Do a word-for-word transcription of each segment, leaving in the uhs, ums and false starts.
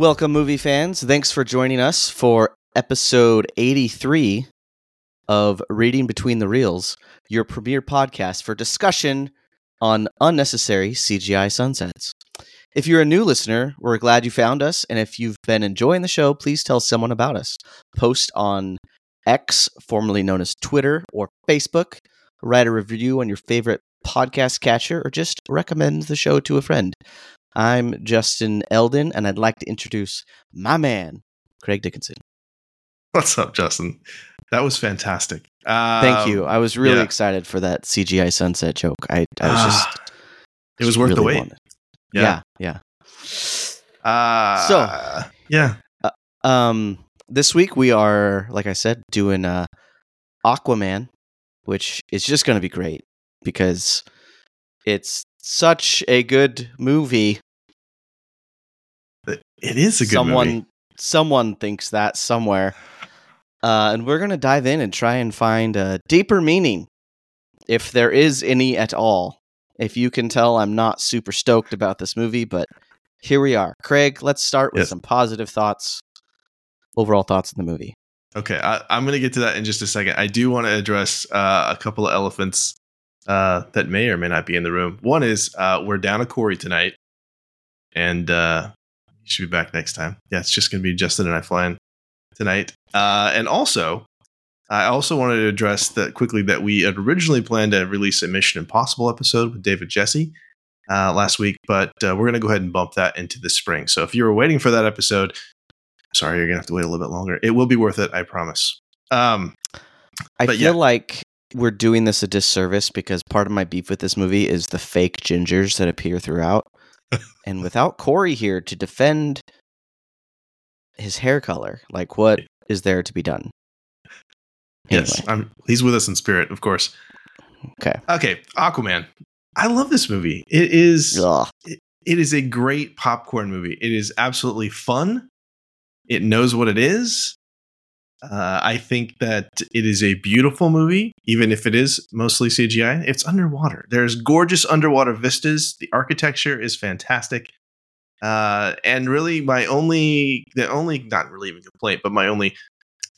Welcome, movie fans. Thanks for joining us for episode eighty-three of Reading Between the Reels, your premier podcast for discussion on unnecessary C G I sunsets. If you're a new listener, we're glad you found us. And if you've been enjoying the show, please tell someone about us. Post on X, formerly known as Twitter, or Facebook. Write a review on your favorite podcast catcher, or just recommend the show to a friend. I'm Justin Eldon, and I'd like to introduce my man, Craig Dickinson. What's up, Justin? That was fantastic. Um, Thank you. I was really yeah. excited for that C G I sunset joke. I, I was just... It was just worth really the wait. Wanted. Yeah, yeah. yeah. Uh, so, yeah. Uh, um, this week we are, like I said, doing uh, Aquaman, which is just going to be great because it's such a good movie. It is a good someone, movie. Someone thinks that somewhere. Uh, and we're going to dive in and try and find a deeper meaning, if there is any at all. If you can tell, I'm not super stoked about this movie, but here we are. Craig, let's start with yes. some positive thoughts, overall thoughts on the movie. Okay, I, I'm going to get to that in just a second. I do want to address uh, a couple of elephants uh, that may or may not be in the room. One is uh, we're down a Corey tonight, and uh, you should be back next time. Yeah, it's just going to be Justin and I flying tonight. Uh, and also... I also wanted to address that quickly that we had originally planned to release a Mission Impossible episode with David Jesse uh, last week, but uh, we're going to go ahead and bump that into the spring. So if you were waiting for that episode, sorry, you're going to have to wait a little bit longer. It will be worth it, I promise. Um, I feel yeah. like we're doing this a disservice because part of my beef with this movie is the fake gingers that appear throughout. And without Corey here to defend his hair color, like what is there to be done? Anyway. Yes, I'm, he's with us in spirit, of course. Okay. Okay, Aquaman. I love this movie. It is it, it is a great popcorn movie. It is absolutely fun. It knows what it is. Uh, I think that it is a beautiful movie, even if it is mostly C G I. It's underwater. There's gorgeous underwater vistas. The architecture is fantastic. Uh, and really, my only, the only, not really even complaint, but my only...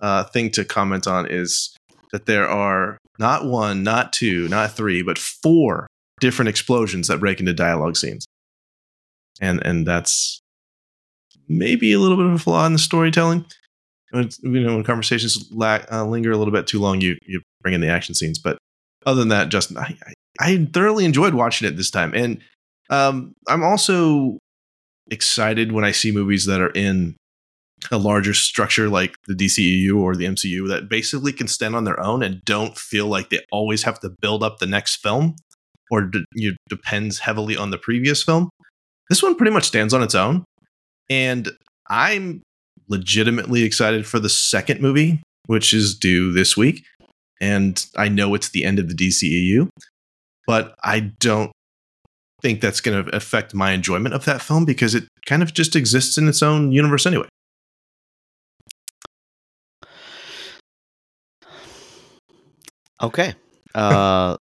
Uh, thing to comment on is that there are not one, not two, not three, but four different explosions that break into dialogue scenes. And and that's maybe a little bit of a flaw in the storytelling. When, you know, when conversations la- uh, linger a little bit too long, you, you bring in the action scenes. But other than that, Justin, I, I, I thoroughly enjoyed watching it this time. And um, I'm also excited when I see movies that are in a larger structure like the D C E U or the M C U that basically can stand on their own and don't feel like they always have to build up the next film or de- you depends heavily on the previous film. This one pretty much stands on its own. And I'm legitimately excited for the second movie, which is due this week. And I know it's the end of the D C E U, but I don't think that's going to affect my enjoyment of that film because it kind of just exists in its own universe anyway. Okay. Uh,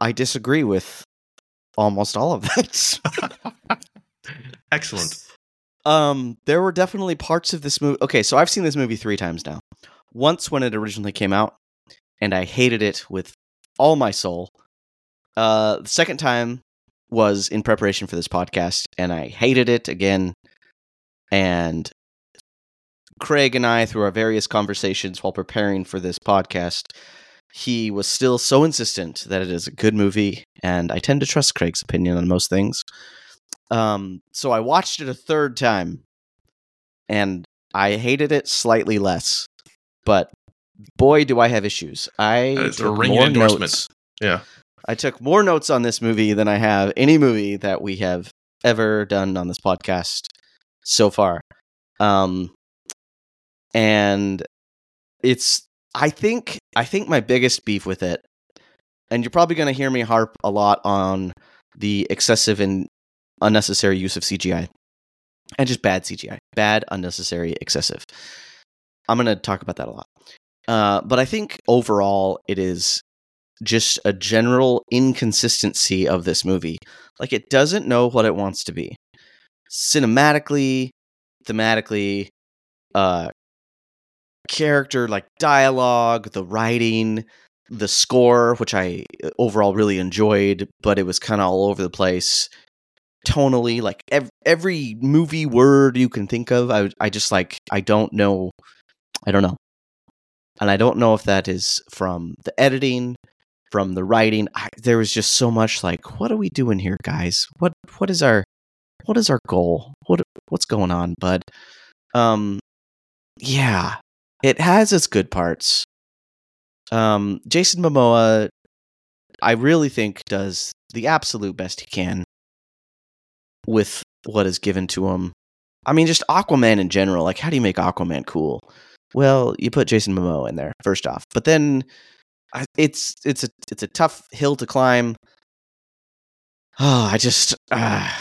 I disagree with almost all of that. Excellent. Um, there were definitely parts of this movie. Okay, so I've seen this movie three times now. Once when it originally came out, and I hated it with all my soul. Uh, the second time was in preparation for this podcast, and I hated it again. And Craig and I, through our various conversations while preparing for this podcast, he was still so insistent that it is a good movie, and I tend to trust Craig's opinion on most things. Um, so I watched it a third time, and I hated it slightly less, but boy, do I have issues. I uh, took more notes. Yeah. I took more notes on this movie than I have any movie that we have ever done on this podcast so far. Um, And it's, I think, I think my biggest beef with it, and you're probably going to hear me harp a lot on the excessive and unnecessary use of C G I, and just bad C G I, bad, unnecessary, excessive. I'm going to talk about that a lot. Uh, but I think overall it is just a general inconsistency of this movie. Like it doesn't know what it wants to be. cinematically, thematically, uh, character, like dialogue, the writing, the score, which I overall really enjoyed, but it was kind of all over the place. Tonally, like ev- every movie word you can think of, I I just like, I don't know. I don't know. And I don't know if that is from the editing, from the writing. I, there was just so much like, what are we doing here, guys? What what is our what is our goal? What what's going on, bud? Um, yeah, it has its good parts. Um, Jason Momoa, I really think, does the absolute best he can with what is given to him. I mean, just Aquaman in general. Like, how do you make Aquaman cool? Well, you put Jason Momoa in there first off, but then it's it's a it's a tough hill to climb. Oh, I just uh,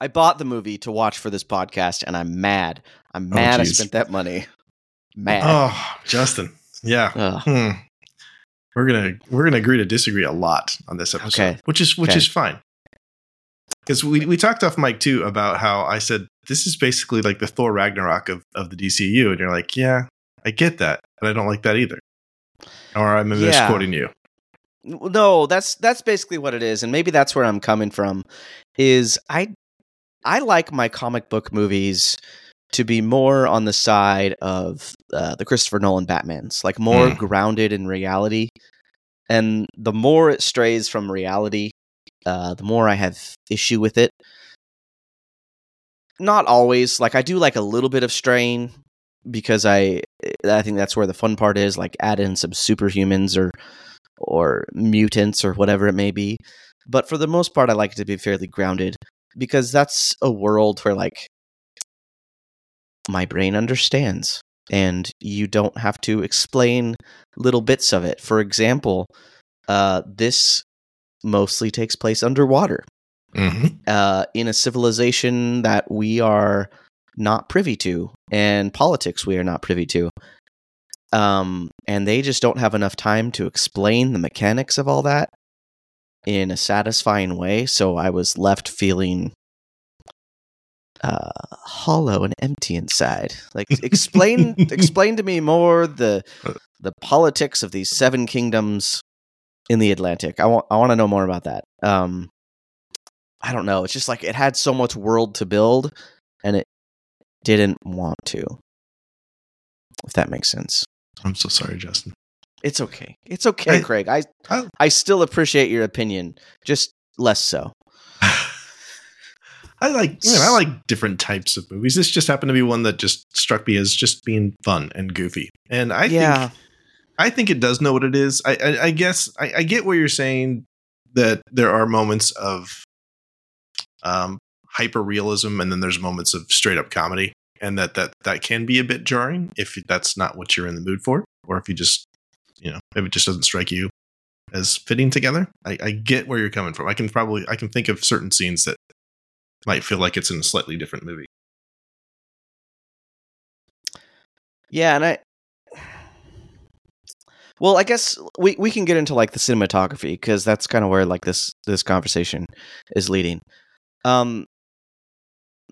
I bought the movie to watch for this podcast, and I'm mad. I'm mad. Oh, I spent that money. Mad. Oh, Justin. Yeah. Uh, hmm. We're gonna we're gonna agree to disagree a lot on this episode, okay. which is which okay. is fine. Because we, we talked off mic, too, about how I said, this is basically like the Thor Ragnarok of, of the D C U. And you're like, yeah, I get that. But I don't like that either. Or I'm yeah. misquoting you. No, that's that's basically what it is. And maybe that's where I'm coming from, is I I like my comic book movies to be more on the side of uh, the Christopher Nolan Batmans, like more mm. grounded in reality. And the more it strays from reality, Uh, the more I have issue with it. Not always. Like, I do like a little bit of strain, because I I think that's where the fun part is. Like, add in some superhumans or or mutants or whatever it may be. But for the most part, I like it to be fairly grounded, because that's a world where, like, my brain understands, and you don't have to explain little bits of it. For example, uh, this mostly takes place underwater, mm-hmm. uh, in a civilization that we are not privy to, and politics we are not privy to. Um, and they just don't have enough time to explain the mechanics of all that in a satisfying way. So I was left feeling uh, hollow and empty inside. Like, explain, explain to me more the the politics of these seven kingdoms in the Atlantic. I want I want to know more about that. Um, I don't know. It's just like, it had so much world to build, and it didn't want to. If that makes sense. I'm so sorry, Justin. It's okay. It's okay, I, Craig. I, I I still appreciate your opinion, just less so. I like you know, I like different types of movies. This just happened to be one that just struck me as just being fun and goofy. And I yeah. think I think it does know what it is. I, I, I guess I, I get where you're saying that there are moments of um, hyper realism, and then there's moments of straight up comedy, and that, that that can be a bit jarring if that's not what you're in the mood for, or if you just, you know, if it just doesn't strike you as fitting together. I, I get where you're coming from. I can probably I can think of certain scenes that might feel like it's in a slightly different movie. Yeah, and I. Well, I guess we, we can get into like the cinematography, because that's kind of where like this this conversation is leading. Um,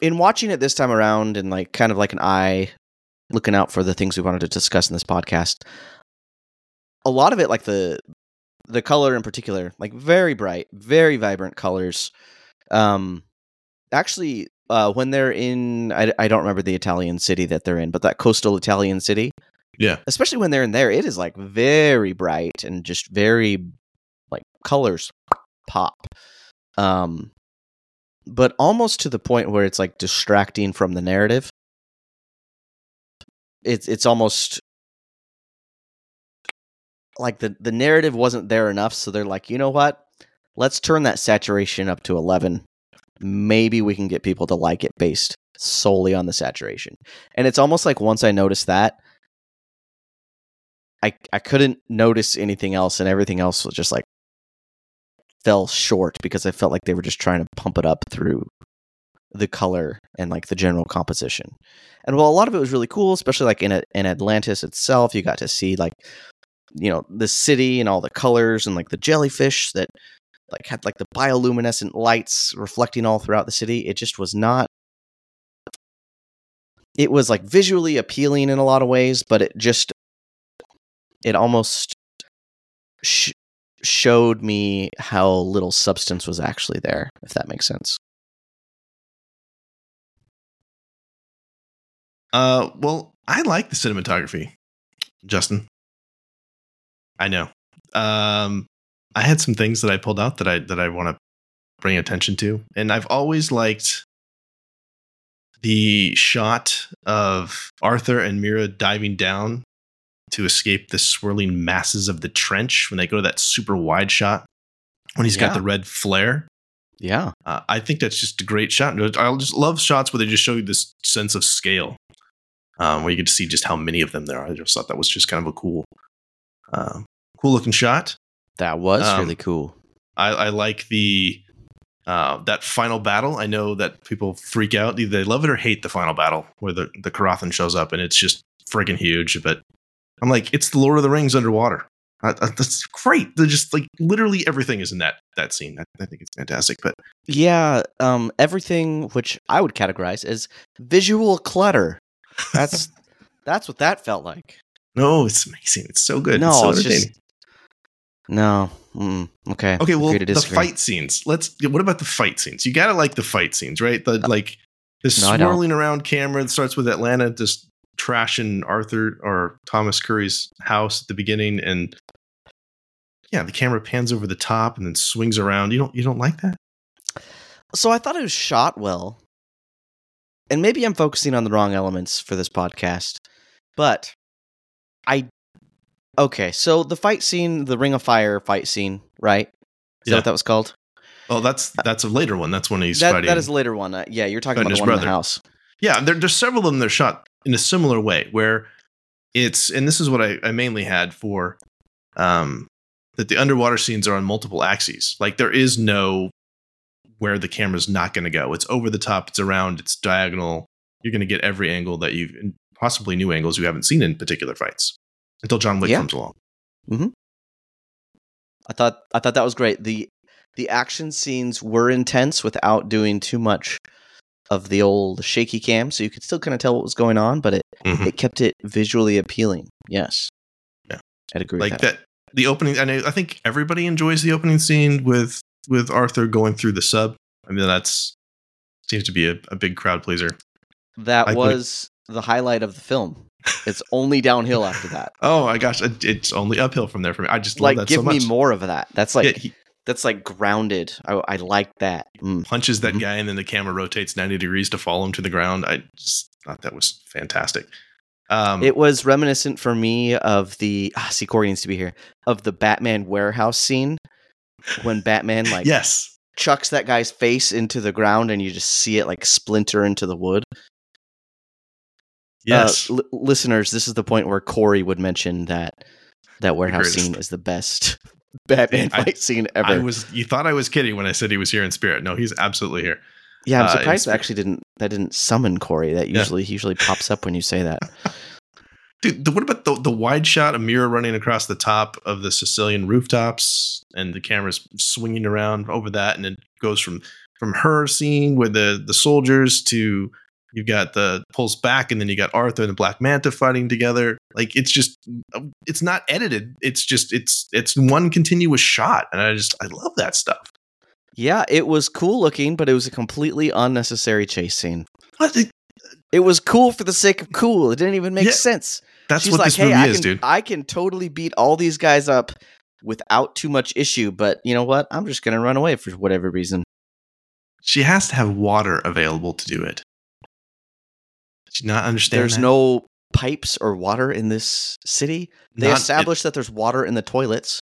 in watching it this time around, and like kind of like an eye looking out for the things we wanted to discuss in this podcast, a lot of it, like the the color in particular, like very bright, very vibrant colors. Um, actually, uh, when they're in, I, I don't remember the Italian city that they're in, but that coastal Italian city. Yeah, especially when they're in there, it is like very bright and just very like colors pop, um, but almost to the point where it's like distracting from the narrative. It's it's almost like the the narrative wasn't there enough, so they're like, you know what? Let's turn that saturation up to eleven. Maybe we can get people to like it based solely on the saturation. And it's almost like once I noticed that, I, I couldn't notice anything else, and everything else was just like fell short, because I felt like they were just trying to pump it up through the color and like the general composition. And while a lot of it was really cool, especially like in a, in Atlantis itself, you got to see like, you know, the city and all the colors and like the jellyfish that like had like the bioluminescent lights reflecting all throughout the city. It just was not. It was like visually appealing in a lot of ways, but it just it almost sh- showed me how little substance was actually there, if that makes sense. Uh, well, I like the cinematography, Justin. I know. Um, I had some things that I pulled out that I that I want to bring attention to, and I've always liked the shot of Arthur and Mira diving down to escape the swirling masses of the trench when they go to that super wide shot when he's yeah. got the red flare. Yeah, uh, I think that's just a great shot. I just love shots where they just show you this sense of scale, um, where you get to see just how many of them there are. I just thought that was just kind of a cool, uh, cool looking shot. That was um, really cool. I, I like the uh, that final battle. I know that people freak out. Either they love it or hate the final battle where the, the Karathan shows up and it's just freaking huge. But I'm like, it's the Lord of the Rings underwater. I, I, that's great. They're just like literally everything is in that that scene. I, I think it's fantastic. But yeah, um, everything which I would categorize as visual clutter. That's that's what that felt like. No, it's amazing. It's so good. No, it's so it's entertaining. Just, No. Mm, okay. Okay. Well, the fight scenes. Let's. What about the fight scenes? You gotta like the fight scenes, right? The, uh, like the no, swirling around camera that starts with Atlanta just trashing Arthur or Thomas Curry's house at the beginning, and yeah, the camera pans over the top and then swings around. You don't. You don't like that? So I thought it was shot well, and maybe I'm focusing on the wrong elements for this podcast, but I. Okay, so the fight scene, the Ring of Fire fight scene, right? Is yeah. that what that was called? Oh, that's that's a later one. That's when he's that, fighting. That is a later one. Uh, yeah, you're talking about the one brother. in the house. Yeah, there, there's several of them that are shot in a similar way where it's, and this is what I, I mainly had for, um, that the underwater scenes are on multiple axes. Like there is no where the camera's not going to go. It's over the top, it's around, it's diagonal. You're going to get every angle that you've, and possibly new angles you haven't seen in particular fights. Until John Wick yeah. comes along. Mm-hmm. I thought I thought that was great. The the action scenes were intense without doing too much of the old shaky cam, so you could still kind of tell what was going on, but it, mm-hmm. it kept it visually appealing. Yes. Yeah. I'd agree like with that. Like that the opening, and I, I think everybody enjoys the opening scene with with Arthur going through the sub. I mean that's seems to be a, a big crowd pleaser. That I was think. the highlight of the film. It's only downhill after that. Oh my gosh, it's only uphill from there for me. I just like love that give so much. me more of that. That's like yeah, he, that's like grounded. I, I like that. Mm. Punches that mm-hmm. guy, and then the camera rotates ninety degrees to follow him to the ground. I just thought that was fantastic. Um, it was reminiscent for me of the ah, see Corey needs to be here of the Batman warehouse scene when Batman like yes. chucks that guy's face into the ground, and you just see it like splinter into the wood. Yes, uh, l- listeners, this is the point where Corey would mention that that warehouse scene is the best Batman I, fight scene ever. I was you thought I was kidding when I said he was here in spirit. No, he's absolutely here. Yeah, I'm surprised uh, that actually didn't that didn't summon Corey. That usually yeah. he usually pops up when you say that. Dude, the, what about the the wide shot of Mira running across the top of the Sicilian rooftops and the camera's swinging around over that, and it goes from from her scene with the the soldiers to. You've got the pulls back, and then you got Arthur and the Black Manta fighting together. Like it's just, it's not edited. It's just, it's it's one continuous shot, and I just, I love that stuff. Yeah, it was cool looking, but it was a completely unnecessary chase scene. What? It was cool for the sake of cool. It didn't even make yeah, sense. That's She's what like, this hey, movie I is, can, dude. I can totally beat all these guys up without too much issue, but you know what? I'm just gonna run away for whatever reason. She has to have water available to do it. Do you not understand There's that? no pipes or water in this city. They not established it, that there's water in the toilets.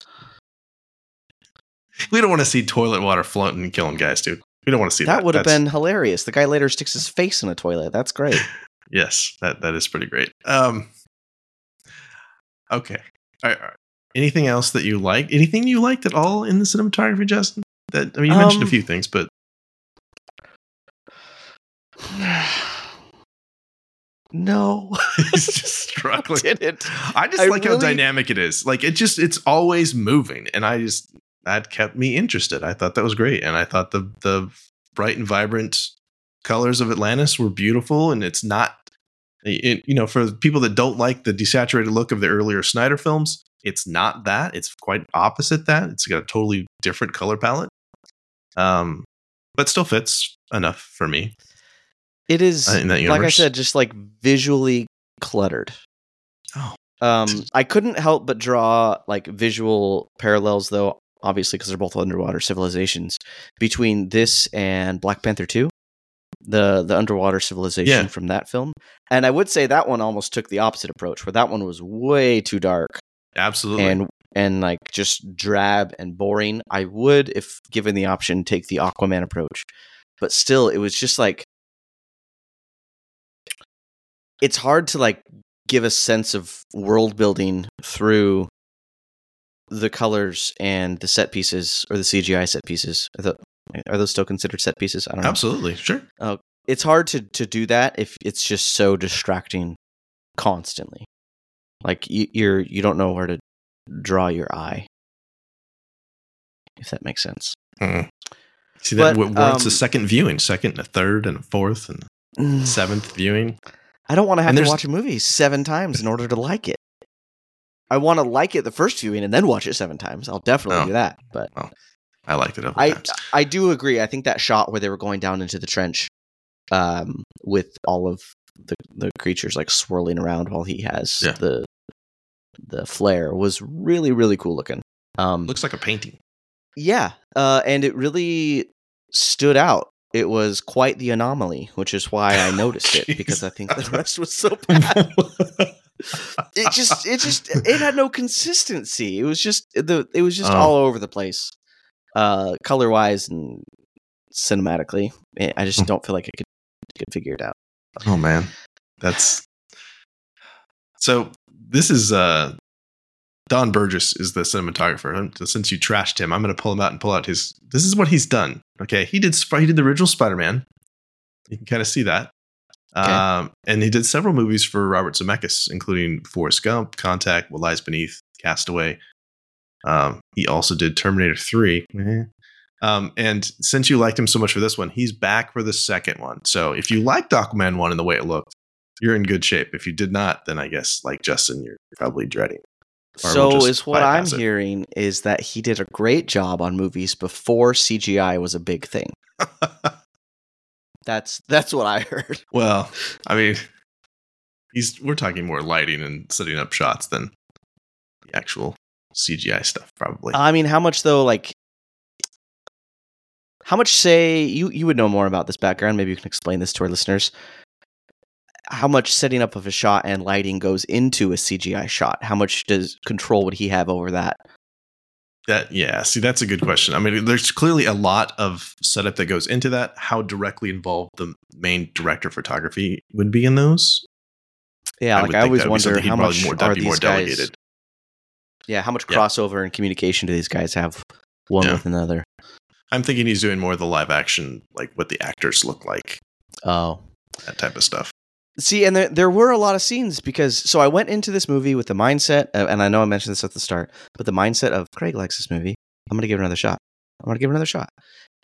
We don't want to see toilet water floating and killing guys, dude. We don't want to see that. That would have been hilarious. The guy later sticks his face in a toilet. That's great. Yes, that, that is pretty great. Um, okay. All right, all right. Anything else that you liked? Anything you liked at all in the cinematography, Justin? That I mean, you mentioned um, a few things, but... No, it's just struggling. I, I just I like really... how dynamic it is. Like it just, it's always moving. And I just, that kept me interested. I thought that was great. And I thought the the bright and vibrant colors of Atlantis were beautiful. And it's not, it, you know, for people that don't like the desaturated look of the earlier Snyder films, it's not that. It's quite opposite that. It's got a totally different color palette. Um, but still fits enough for me. It is, uh, like I said, just like visually cluttered. Oh. Um, I couldn't help but draw like visual parallels, though, obviously, because they're both underwater civilizations, between this and Black Panther two, the the underwater civilization yeah. from that film. And I would say that one almost took the opposite approach, where that one was way too dark. Absolutely. And and like just drab and boring. I would, if given the option, take the Aquaman approach. But still, it was just like, it's hard to like give a sense of world building through the colors and the set pieces, or the C G I set pieces. Are, the, are those still considered set pieces? I don't know. Absolutely. Sure. Uh, it's hard to, to do that if it's just so distracting constantly. Like you, you're, you don't know where to draw your eye, if that makes sense. Mm. See, that but, warrants um, a second viewing, second and a third and a fourth and a seventh viewing. I don't want to have to watch a movie seven times in order to like it. I want to like it the first viewing and then watch it seven times. I'll definitely oh, do that. But well, I liked it. Over I times. I do agree. I think that shot where they were going down into the trench, um, with all of the, the creatures like swirling around while he has yeah. the the flare, was really really cool looking. Um, Looks like a painting. Yeah, uh, and it really stood out. It was quite the anomaly, which is why I noticed it, because I think the rest was so bad. It just, it just, it had no consistency. It was just the, it was just oh. all over the place, uh, color wise and cinematically. I just don't feel like I could, could figure it out. Oh man, that's so. This is uh, Don Burgess is the cinematographer. Since you trashed him, I'm going to pull him out and pull out his. This is what he's done. Okay, he did he did the original Spider-Man. You can kind of see that. Okay. Um, and he did several movies for Robert Zemeckis, including Forrest Gump, Contact, What Lies Beneath, Castaway. Um, he also did Terminator three. Mm-hmm. Um, and since you liked him so much for this one, he's back for the second one. So if you liked Aquaman one and the way it looked, you're in good shape. If you did not, then I guess, like Justin, you're probably dreading it. So is what I'm it. hearing is that he did a great job on movies before C G I was a big thing. That's that's what I heard. Well, I mean, he's we're talking more lighting and setting up shots than the actual C G I stuff, probably. I mean, how much though? Like, how much? Say you you would know more about this background. Maybe you can explain this to our listeners. How much setting up of a shot and lighting goes into a C G I shot? How much does control would he have over that? That yeah, see, that's a good question. I mean, there's clearly a lot of setup that goes into that. How directly involved the main director of photography would be in those? Yeah, I like I always wonder how much more, are these more delegated. Guys, yeah, how much crossover yeah. and communication do these guys have one yeah. with another? I'm thinking he's doing more of the live action, like what the actors look like. Oh, that type of stuff. See, and there there were a lot of scenes because, so I went into this movie with the mindset, of, and I know I mentioned this at the start, but the mindset of Craig likes this movie. I'm going to give it another shot. I'm going to give it another shot.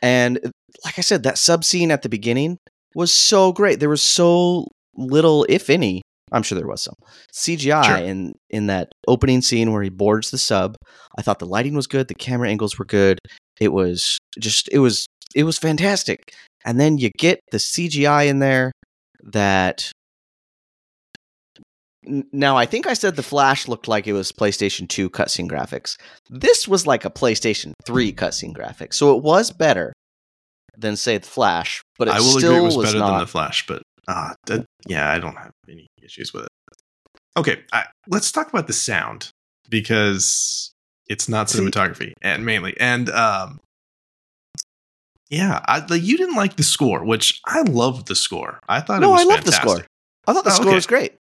And like I said, that sub scene at the beginning was so great. There was so little, if any, I'm sure there was some C G I sure. in, in that opening scene where he boards the sub. I thought the lighting was good. The camera angles were good. It was just, it was, it was fantastic. And then you get the C G I in there that. Now, I think I said The Flash looked like it was PlayStation two cutscene graphics. This was like a PlayStation three cutscene graphic, so it was better than, say, The Flash. But it I will still agree it was, was better not... than The Flash, but uh, that, yeah, I don't have any issues with it. Okay, I, let's talk about the sound, because it's not cinematography, and mainly. And um, yeah, I, like, you didn't like the score, which I loved the score. I thought no, it was I loved fantastic. the score. I thought the oh, score okay. was great.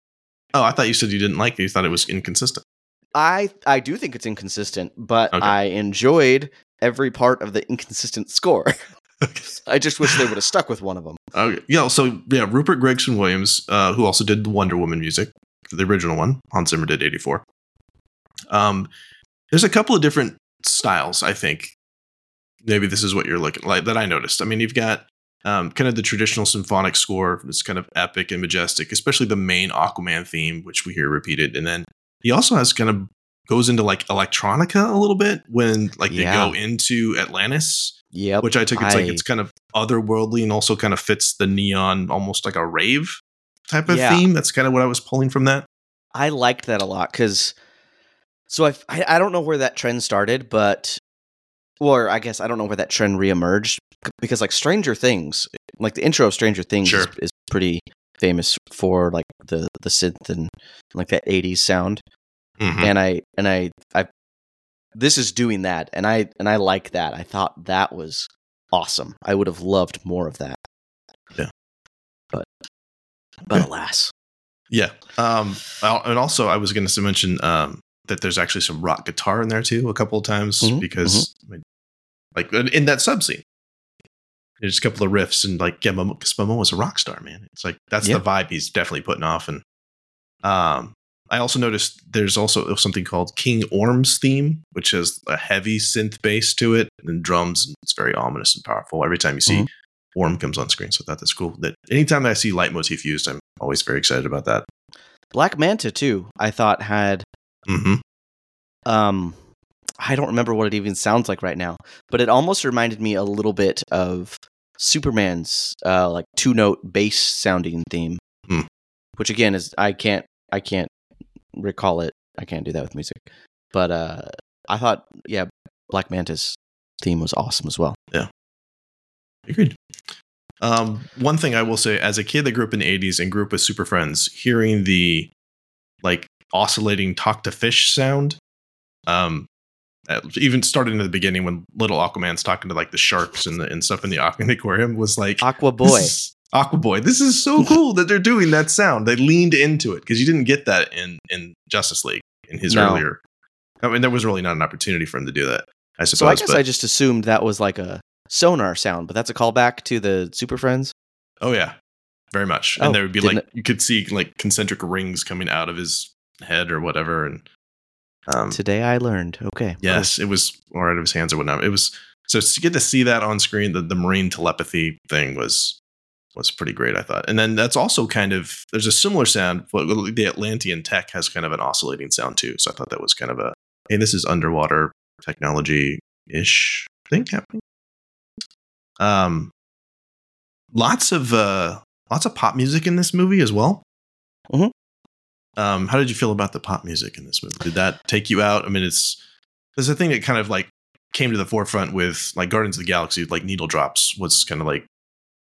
Oh, I thought you said you didn't like it. You thought it was inconsistent. I I do think it's inconsistent, but okay. I enjoyed every part of the inconsistent score. I just wish they would have stuck with one of them. Okay. Yeah. So yeah, Rupert Gregson Williams, uh, who also did the Wonder Woman music, the original one. Hans Zimmer did eighty-four. Um, there's a couple of different styles, I think. Maybe this is what you're looking like that I noticed. I mean, you've got um, kind of the traditional symphonic score. It's kind of epic and majestic, especially the main Aquaman theme, which we hear repeated. And then he also has kind of goes into like electronica a little bit when like they yeah. go into Atlantis, yep. which I took it's I, like it's kind of otherworldly and also kind of fits the neon, almost like a rave type of yeah. theme. That's kind of what I was pulling from that. I liked that a lot because so I, I don't know where that trend started, but or I guess I don't know where that trend reemerged because like Stranger Things, like the intro of Stranger Things sure. is, is pretty famous for like the, the synth and like that eighties sound. Mm-hmm. And I and I I this is doing that and I and I like that. I thought that was awesome. I would have loved more of that. Yeah. But but yeah. alas. Yeah. Um and also I was going to mention um that there's actually some rock guitar in there too a couple of times mm-hmm. because mm-hmm. like in that sub scene there's a couple of riffs and like yeah because Momoa's a rock star, man. It's like that's yeah. the vibe he's definitely putting off. And um I also noticed there's also something called King Orm's theme, which has a heavy synth bass to it and drums. It's very ominous and powerful every time you see mm-hmm. Orm comes on screen. So I thought that's cool. That anytime I see leitmotif used, I'm always very excited about that. Black Manta too, I thought had mm-hmm. um I don't remember what it even sounds like right now, but it almost reminded me a little bit of Superman's uh, like two note bass sounding theme. Mm. Which again is I can't I can't recall it. I can't do that with music. But uh, I thought, yeah, Black Manta's theme was awesome as well. Yeah. Agreed. Um, one thing I will say, as a kid that grew up in the eighties and grew up with Super Friends, hearing the like oscillating talk to fish sound, um, even started in the beginning when little Aquaman's talking to like the sharks and the and stuff in the, aqu- in the aquarium was like Aqua Boy. Aqua Boy, this is so cool that they're doing that sound. They leaned into it because you didn't get that in, in Justice League in his no. earlier. I mean, there was really not an opportunity for him to do that, I suppose. So I guess but, I just assumed that was like a sonar sound, but that's a callback to the Super Friends. Oh yeah, very much. Oh, and there would be like it? You could see like concentric rings coming out of his head or whatever. And um, today I learned. Okay. Yes, it was or out of his hands or whatnot. It was so to get to see that on screen. The the marine telepathy thing was. was pretty great, I thought. And then that's also kind of, there's a similar sound, but the Atlantean tech has kind of an oscillating sound too. So I thought that was kind of a, hey, this is underwater technology-ish thing happening. Um, lots of, uh, lots of pop music in this movie as well. Mm-hmm. Um, how did you feel about the pop music in this movie? Did that take you out? I mean, it's, there's a thing that kind of like came to the forefront with like Guardians of the Galaxy, like needle drops was kind of like,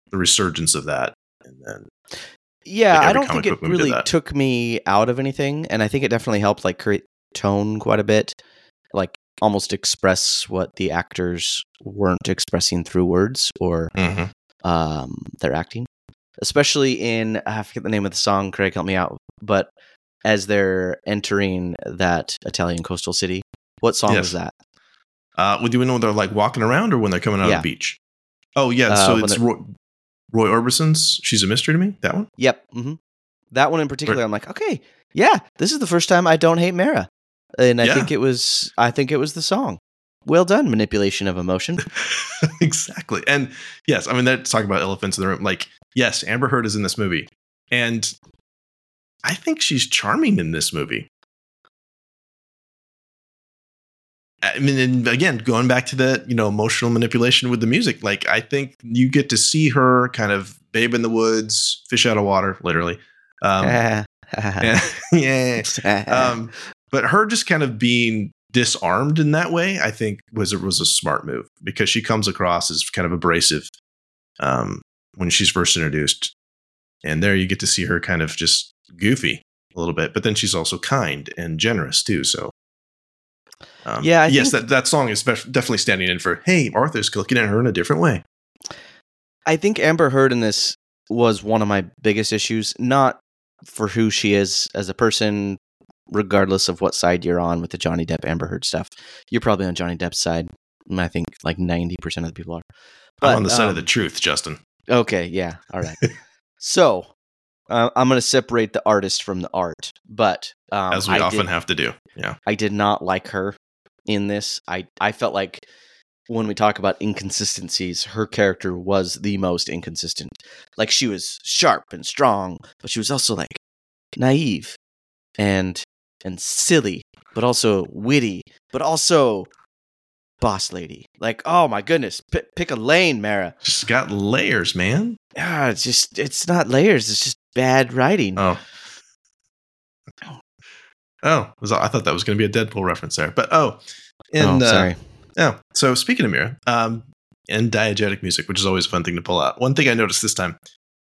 the resurgence of that. And then yeah, like I don't think it really took me out of anything. And I think it definitely helped like create tone quite a bit, like almost express what the actors weren't expressing through words or mm-hmm. um, their acting, especially in, I forget the name of the song, Craig, help me out. But as they're entering that Italian coastal city, what song yes. was that? Uh, well, do we know when they're like walking around or when they're coming out yeah. of the beach? Oh yeah. So uh, it's Roy, Roy Orbison's She's a Mystery to Me, that one? Yep. Mm-hmm. That one in particular, right. I'm like, okay, yeah, this is the first time I don't hate Mara. And I yeah. think it was, I think it was the song. Well done, manipulation of emotion. Exactly. And yes, I mean, they're talking about elephants in the room. Like, yes, Amber Heard is in this movie. And I think she's charming in this movie. I mean, and again, going back to the, you know, emotional manipulation with the music, like I think you get to see her kind of babe in the woods, fish out of water, literally. Um, and, yeah. Um, but her just kind of being disarmed in that way, I think was, was a smart move because she comes across as kind of abrasive um, when she's first introduced. And there you get to see her kind of just goofy a little bit, but then she's also kind and generous too. So. Um, yeah, I yes, think, that, that song is definitely standing in for, hey, Arthur's looking at her in a different way. I think Amber Heard in this was one of my biggest issues, not for who she is as a person, regardless of what side you're on with the Johnny Depp, Amber Heard stuff. You're probably on Johnny Depp's side, and I think like ninety percent of the people are. But, I'm on the side um, of the truth, Justin. Okay, yeah, all right. So, uh, I'm going to separate the artist from the art, but... Um, as we I often did, have to do, yeah. I did not like her in this. I, I felt like when we talk about inconsistencies, her character was the most inconsistent. Like, she was sharp and strong, but she was also like naive and and silly, but also witty, but also boss lady. Like, oh my goodness, P- pick a lane, Mara. She's got layers, man. Ah, it's just it's not layers. It's just bad writing. Oh. Oh, I thought that was going to be a Deadpool reference there, but oh, and, oh, sorry. Uh, oh, so speaking of Mira, um, and diegetic music, which is always a fun thing to pull out. One thing I noticed this time,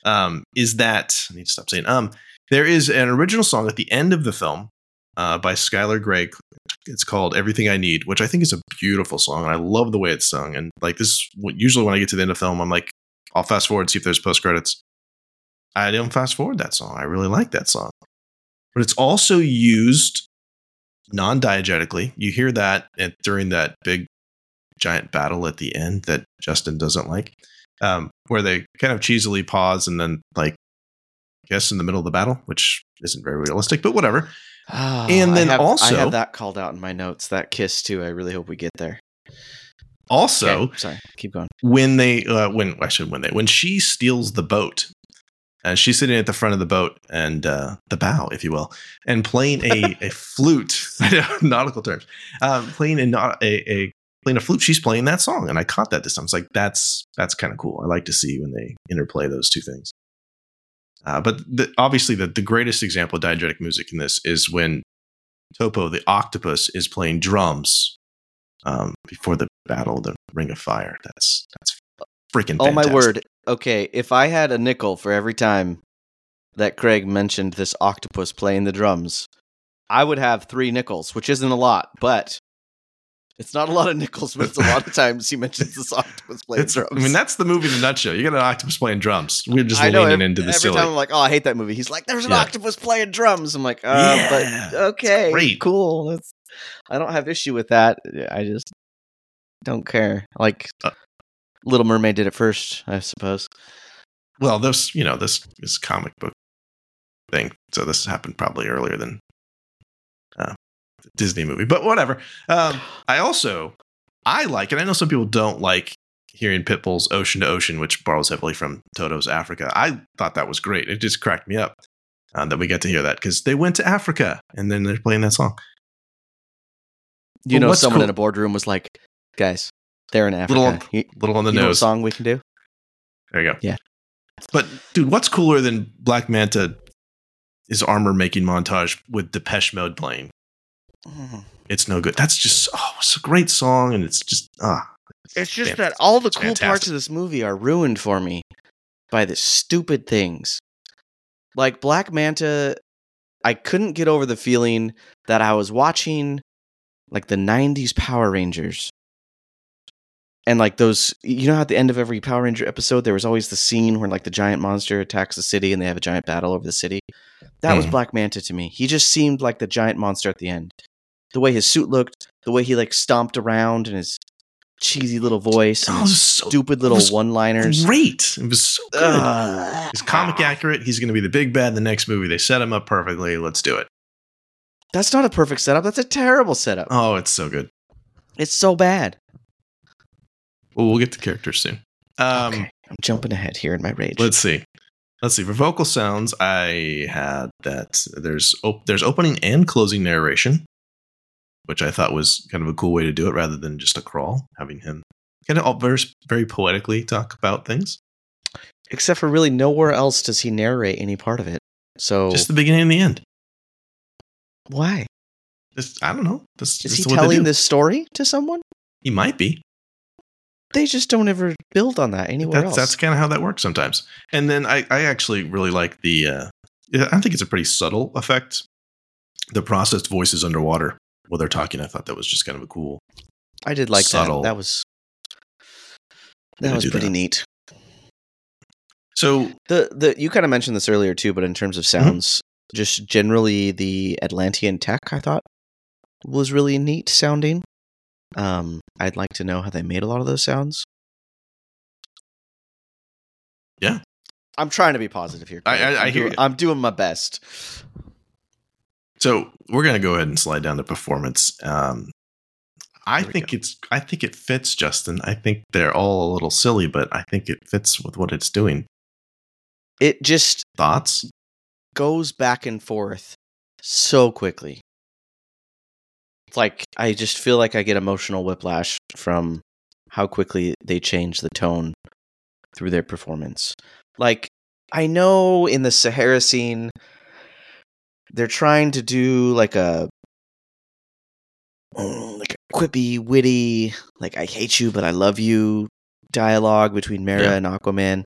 um, is that I need to stop saying um. There is an original song at the end of the film, uh, by Skylar Grey. It's called "Everything I Need," which I think is a beautiful song, and I love the way it's sung. And like this, usually when I get to the end of the film, I'm like, I'll fast forward and see if there's post credits. I don't fast forward that song. I really like that song. But it's also used non-diegetically. You hear that at, during that big, giant battle at the end that Justin doesn't like, um, where they kind of cheesily pause and then, like, I guess in the middle of the battle, which isn't very realistic, but whatever. Oh, and then I have, also... I have that called out in my notes, that kiss, too. I really hope we get there. Also... Okay, sorry, keep going. When they... Uh, when actually, when they... When she steals the boat... And she's sitting at the front of the boat and uh, the bow, if you will, and playing a, a flute, nautical terms, um, playing a, a, a playing a flute. She's playing that song. And I caught that this time. I was like, that's that's kind of cool. I like to see when they interplay those two things. Uh, but the, obviously, the, the greatest example of diegetic music in this is when Topo, the octopus, is playing drums um, before the battle, the Ring of Fire. That's that's freaking fantastic. Oh, my word. Okay, if I had a nickel for every time that Craig mentioned this octopus playing the drums, I would have three nickels, which isn't a lot, but it's not a lot of nickels, but it's a lot of times he mentions this octopus playing it's, drums. I mean, that's the movie in a nutshell. You got an octopus playing drums. We're just I leaning know, every, into the every silly. Every time I'm like, oh, I hate that movie. He's like, there's an yeah. octopus playing drums. I'm like, oh, yeah, but okay, great. Cool. That's, I don't have issue with that. I just don't care. Like... Uh, Little Mermaid did it first, I suppose. Well, this, you know, this is comic book thing. So this happened probably earlier than uh, the Disney movie, but whatever. Um, I also, I like, and I know some people don't like hearing Pitbull's Ocean to Ocean, which borrows heavily from Toto's Africa. I thought that was great. It just cracked me up uh, that we got to hear that because they went to Africa and then they're playing that song. You well, know, someone cool- in a boardroom was like, guys. They're in Africa. Little, you, little on the you nose. Know what song we can do? There you go. Yeah. But, dude, what's cooler than Black Manta is armor-making montage with Depeche Mode playing? Mm. It's no good. That's just, oh, it's a great song, and it's just, ah. It's, it's just fantastic. That all the it's cool fantastic. Parts of this movie are ruined for me by the stupid things. Like, Black Manta, I couldn't get over the feeling that I was watching, like, the nineties Power Rangers. And, like, those, you know how at the end of every Power Ranger episode, there was always the scene where, like, the giant monster attacks the city and they have a giant battle over the city? That mm. was Black Manta to me. He just seemed like the giant monster at the end. The way his suit looked, the way he, like, stomped around and his cheesy little voice and oh, his so, stupid little one-liners. Great. It was so good. Uh, He's comic accurate. He's going to be the big bad in the next movie. They set him up perfectly. Let's do it. That's not a perfect setup. That's a terrible setup. Oh, it's so good. It's so bad. Well, we'll get to characters soon. Um, okay. I'm jumping ahead here in my rage. Let's see. Let's see. For vocal sounds, I had that there's op- there's opening and closing narration, which I thought was kind of a cool way to do it rather than just a crawl, having him kind of all very, very poetically talk about things. Except for really nowhere else does he narrate any part of it. So just the beginning and the end. Why? Just, I don't know. That's, Is that's he telling this story to someone? He might be. They just don't ever build on that anywhere that's, else. That's kind of how that works sometimes. And then I, I actually really like the, uh, I think it's a pretty subtle effect. The processed voices underwater while they're talking. I thought that was just kind of a cool. I did like subtle, that. That was, that was pretty that. neat. So the, the, you kind of mentioned this earlier too, but in terms of sounds, mm-hmm. just generally the Atlantean tech, I thought was really neat sounding. Um, I'd like to know how they made a lot of those sounds. Yeah. I'm trying to be positive here. I, I, I hear doing, you. I'm doing my best. So we're going to go ahead and slide down to performance. Um, I think go. it's I think it fits, Justin. I think they're all a little silly, but I think it fits with what it's doing. It just thoughts goes back and forth so quickly. It's like I just feel like I get emotional whiplash from how quickly they change the tone through their performance. Like, I know in the Sahara scene they're trying to do like a like a quippy, witty, like I hate you but I love you dialogue between Mera yeah. and Aquaman.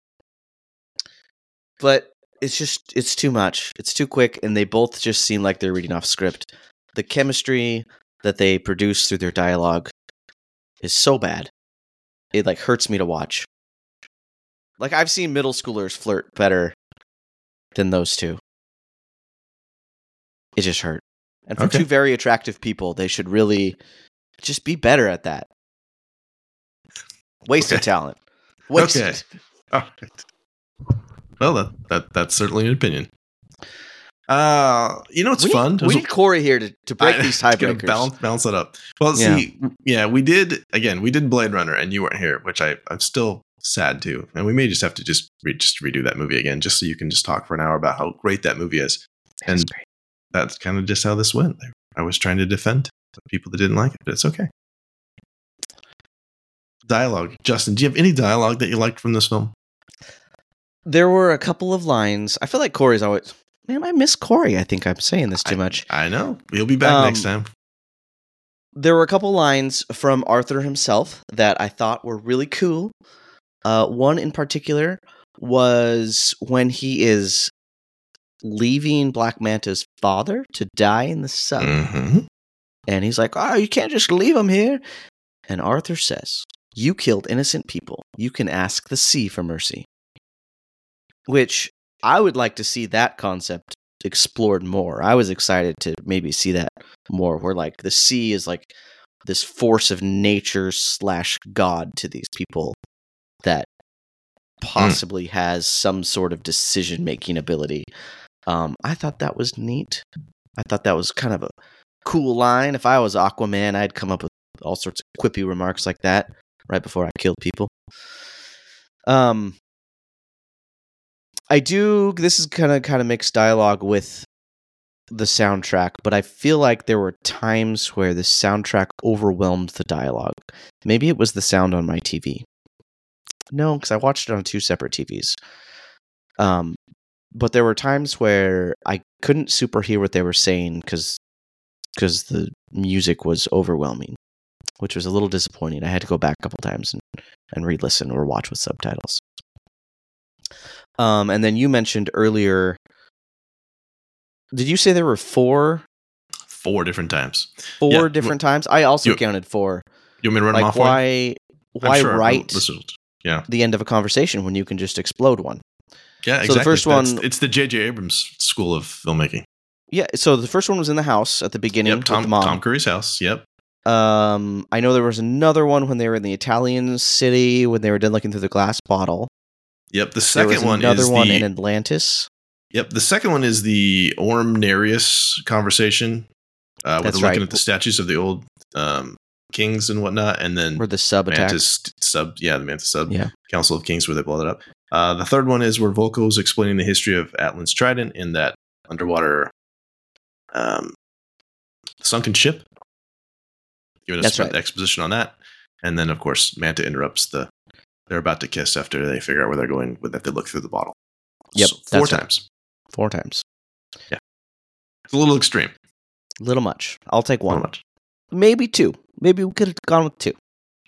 But it's just it's too much. It's too quick, and they both just seem like they're reading off script. The chemistry that they produce through their dialogue is so bad. It like hurts me to watch. Like, I've seen middle schoolers flirt better than those two. It just hurt. And for okay. two very attractive people, they should really just be better at that. Waste okay. of talent. Waste okay. All right. Well, that, that that's certainly an opinion. Uh, you know, it's we fun. Need, we need Corey here to, to break I, these tiebreakers. Balance, balance it up. Well, yeah. see, yeah, we did, again, we did Blade Runner, and you weren't here, which I, I'm still sad too. And we may just have to just, re, just redo that movie again, just so you can just talk for an hour about how great that movie is. That's and great. That's kind of just how this went. I was trying to defend the people that didn't like it, but it's okay. Dialogue. Justin, do you have any dialogue that you liked from this film? There were a couple of lines. I feel like Corey's always... Man, I miss Corey. I think I'm saying this too much. I, I know. He'll be back um, next time. There were a couple lines from Arthur himself that I thought were really cool. Uh, one in particular was when he is leaving Black Manta's father to die in the sun. Mm-hmm. And he's like, oh, you can't just leave him here. And Arthur says, you killed innocent people. You can ask the sea for mercy. Which... I would like to see that concept explored more. I was excited to maybe see that more, where like the sea is like this force of nature slash God to these people that possibly mm. has some sort of decision-making ability. Um, I thought that was neat. I thought that was kind of a cool line. If I was Aquaman, I'd come up with all sorts of quippy remarks like that right before I killed people. Um... I do, this is kind of kind of mixed dialogue with the soundtrack, but I feel like there were times where the soundtrack overwhelmed the dialogue. Maybe it was the sound on my T V. No, because I watched it on two separate T Vs. Um, but there were times where I couldn't super hear what they were saying because because the music was overwhelming, which was a little disappointing. I had to go back a couple times and, and re-listen or watch with subtitles. Um, and then you mentioned earlier, did you say there were four? Four different times. Four yeah. different well, times? I also you, counted four. You want me to run like them off? Why, why sure write yeah. the end of a conversation when you can just explode one? Yeah, so exactly. So the first That's, one... It's the J J. Abrams school of filmmaking. Yeah, so the first one was in the house at the beginning. Yep, Tom, Tom Curry's house, yep. Um, I know there was another one when they were in the Italian city, when they were done looking through the glass bottle. Yep, the second one is the... another one in Atlantis. Yep, the second one is the Ormnarius conversation, uh, where they're looking right. at the statues of the old um, kings and whatnot, and then... Where the sub Mantis sub, Yeah, the Mantis sub yeah. Council of Kings, where they blow that up. Uh, the third one is where Volko is explaining the history of Atlan's Trident in that underwater um, sunken ship. Giving us right. the exposition on that. And then, of course, Manta interrupts the... They're about to kiss after they figure out where they're going with that. They look through the bottle. Yep. So four times. Right. Four times. Yeah. It's a little extreme. Little much. I'll take one. Much. Maybe two. Maybe we could have gone with two.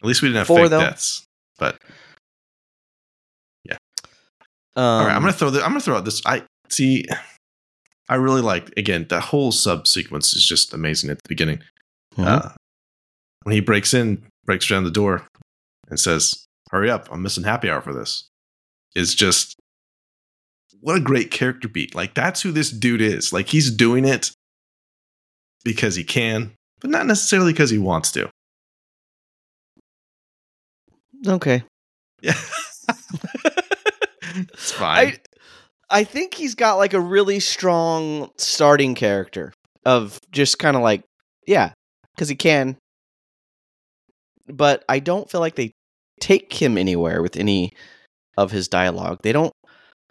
At least we didn't have four, fake though. Deaths. But yeah. Um, All right. I'm gonna throw the, I'm gonna throw out this. I see. I really liked again the whole sub sequence is just amazing at the beginning. Mm-hmm. Uh, when he breaks in, breaks down the door, and says, hurry up, I'm missing happy hour for this. It's just, what a great character beat. Like, that's who this dude is. Like, he's doing it because he can, but not necessarily because he wants to. Okay. Yeah. It's fine. I, I think he's got, like, a really strong starting character of just kind of like, yeah, because he can, but I don't feel like they take him anywhere with any of his dialogue. They don't.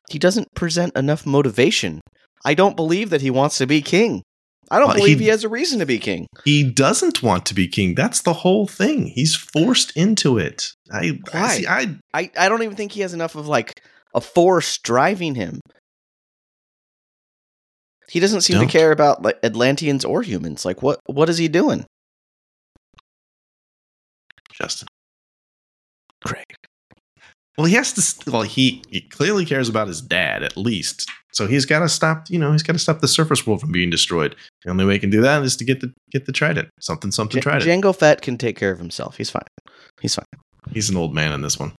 He doesn't present enough motivation. I don't believe that he wants to be king. I don't well, believe he, he has a reason to be king. He doesn't want to be king. That's the whole thing. He's forced into it. I I, see, I I I don't even think he has enough of like a force driving him. He doesn't seem don't. to care about like Atlanteans or humans. Like what what is he doing? Justin. Craig. Well, he has to. Well, he, he clearly cares about his dad, at least. So he's got to stop. You know, he's got to stop the surface world from being destroyed. The only way he can do that is to get the get the trident. Something, something J- trident. Jango Fett can take care of himself. He's fine. He's fine. He's an old man in this one.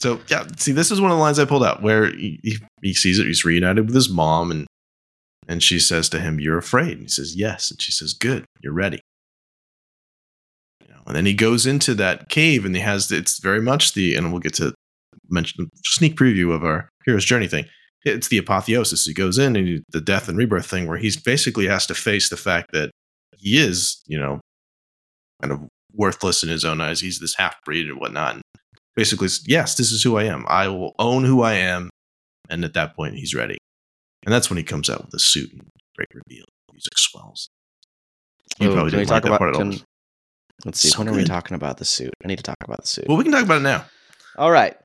So yeah, see, this is one of the lines I pulled out where he, he, he sees it. He's reunited with his mom, and and she says to him, "You're afraid." And he says, "Yes." And she says, "Good. You're ready." And then he goes into that cave, and he has it's very much the and we'll get to mention sneak preview of our hero's journey thing. It's the apotheosis. He goes in and he, the death and rebirth thing, where he basically has to face the fact that he is, you know, kind of worthless in his own eyes. He's this half breed and whatnot. And basically, yes, this is who I am. I will own who I am. And at that point, he's ready. And that's when he comes out with a suit and great reveal. Music swells. You oh, probably didn't like that part at all. Let's see. So when are we talking about the suit? I need to talk about the suit. Well, we can talk about it now. All right.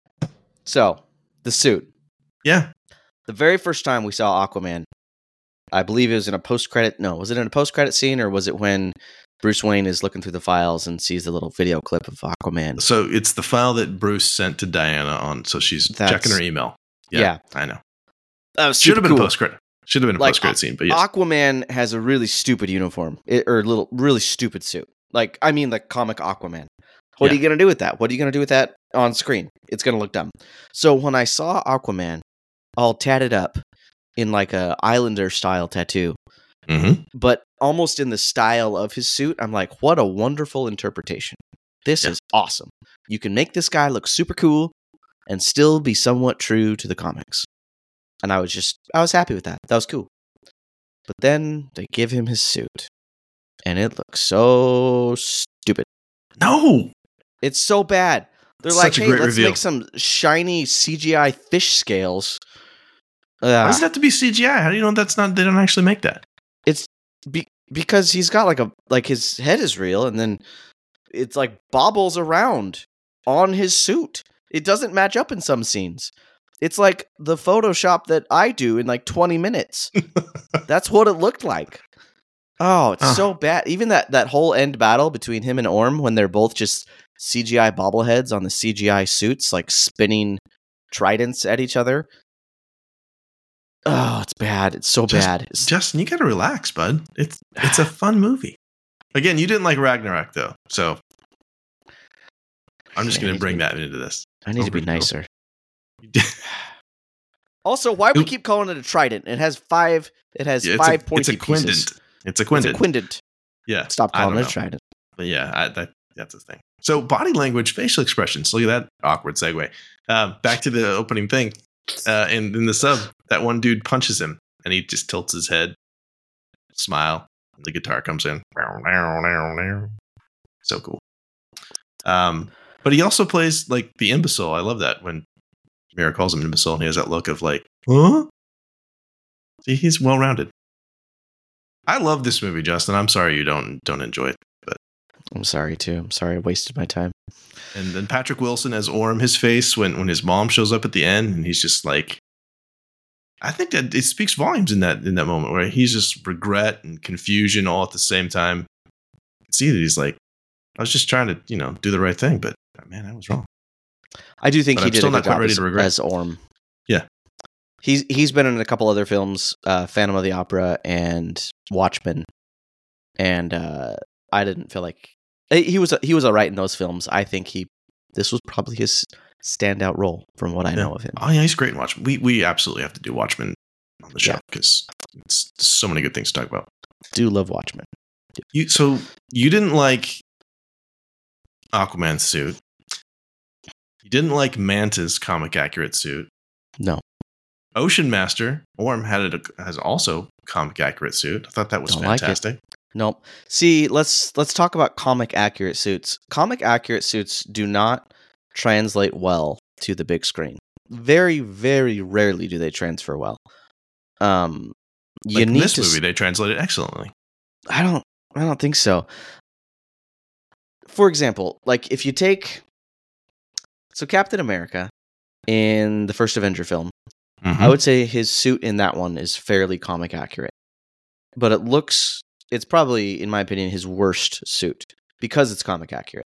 So, the suit. Yeah. The very first time we saw Aquaman, I believe it was in a post-credit. No, was it in a post-credit scene, or was it when Bruce Wayne is looking through the files and sees the little video clip of Aquaman? So it's the file that Bruce sent to Diana on. So she's That's, checking her email. Yeah, yeah. I know. That was Should have been cool. post-credit. Should have been a like, post-credit scene. But yes. Aquaman has a really stupid uniform it, or a little really stupid suit. Like, I mean, the comic Aquaman. What yeah. are you going to do with that? What are you going to do with that on screen? It's going to look dumb. So when I saw Aquaman all tatted up in like a Islander-style tattoo, mm-hmm. but almost in the style of his suit, I'm like, what a wonderful interpretation. This yeah. is awesome. You can make this guy look super cool and still be somewhat true to the comics. And I was just, I was happy with that. That was cool. But then they give him his suit. And it looks so stupid. No! It's so bad. They're Such like, hey, let's reveal. make some shiny C G I fish scales. Uh, Why does it have to be C G I? How do you know that's not, they don't actually make that? It's be- because he's got like a, like his head is real, and then it's like bobbles around on his suit. It doesn't match up in some scenes. It's like the Photoshop that I do in like twenty minutes. That's what it looked like. Oh, it's uh. so bad. Even that, that whole end battle between him and Orm, when they're both just C G I bobbleheads on the C G I suits, like spinning tridents at each other. Oh, it's bad. It's so just, bad. It's- Justin, you got to relax, bud. It's it's a fun movie. Again, you didn't like Ragnarok, though. So I'm just going to bring that into this. I need Over to be nicer. Also, why do we keep calling it a trident? It has five. It has yeah, five pointy pieces. It's a quindant. It's a quindant. It's a quindant. Yeah. Stop calling it a trident. But yeah, I, that, that's the thing. So body language, facial expressions. Look at that awkward segue. Uh, back to the opening thing. Uh, and in the sub, that one dude punches him, and he just tilts his head, smile, and the guitar comes in. So cool. Um, but he also plays like the imbecile. I love that when Mira calls him an imbecile, and he has that look of like, huh? See, he's well-rounded. I love this movie, Justin. I'm sorry you don't don't enjoy it. But I'm sorry too. I'm sorry I wasted my time. And then Patrick Wilson as Orm, his face when, when his mom shows up at the end, and he's just like, I think that it speaks volumes in that in that moment where he's just regret and confusion all at the same time. You can see that he's like, I was just trying to, you know, do the right thing, but man, I was wrong. I do think but he I'm did still a good not job ready as, to regret. as Orm. Yeah. He's he's been in a couple other films, uh, Phantom of the Opera and Watchmen, and uh, I didn't feel like he was he was all right in those films. I think he this was probably his standout role from what I yeah. know of him. Oh yeah, he's great in Watchmen. We we absolutely have to do Watchmen on the show because yeah. it's so many good things to talk about. Do love Watchmen. You so you didn't like Aquaman's suit. You didn't like Manta's comic accurate suit. No. Ocean Master Orm had it a, has also comic accurate suit. I thought that was Don't fantastic. Like Nope. See, let's let's talk about comic accurate suits. Comic accurate suits do not translate well to the big screen. Very, very rarely do they transfer well. Um, you like need in this to movie s- they translate it excellently. I don't. I don't think so. For example, like if you take so Captain America in the first Avenger film, mm-hmm. I would say his suit in that one is fairly comic accurate, but it looks. It's probably, in my opinion, his worst suit because it's comic accurate.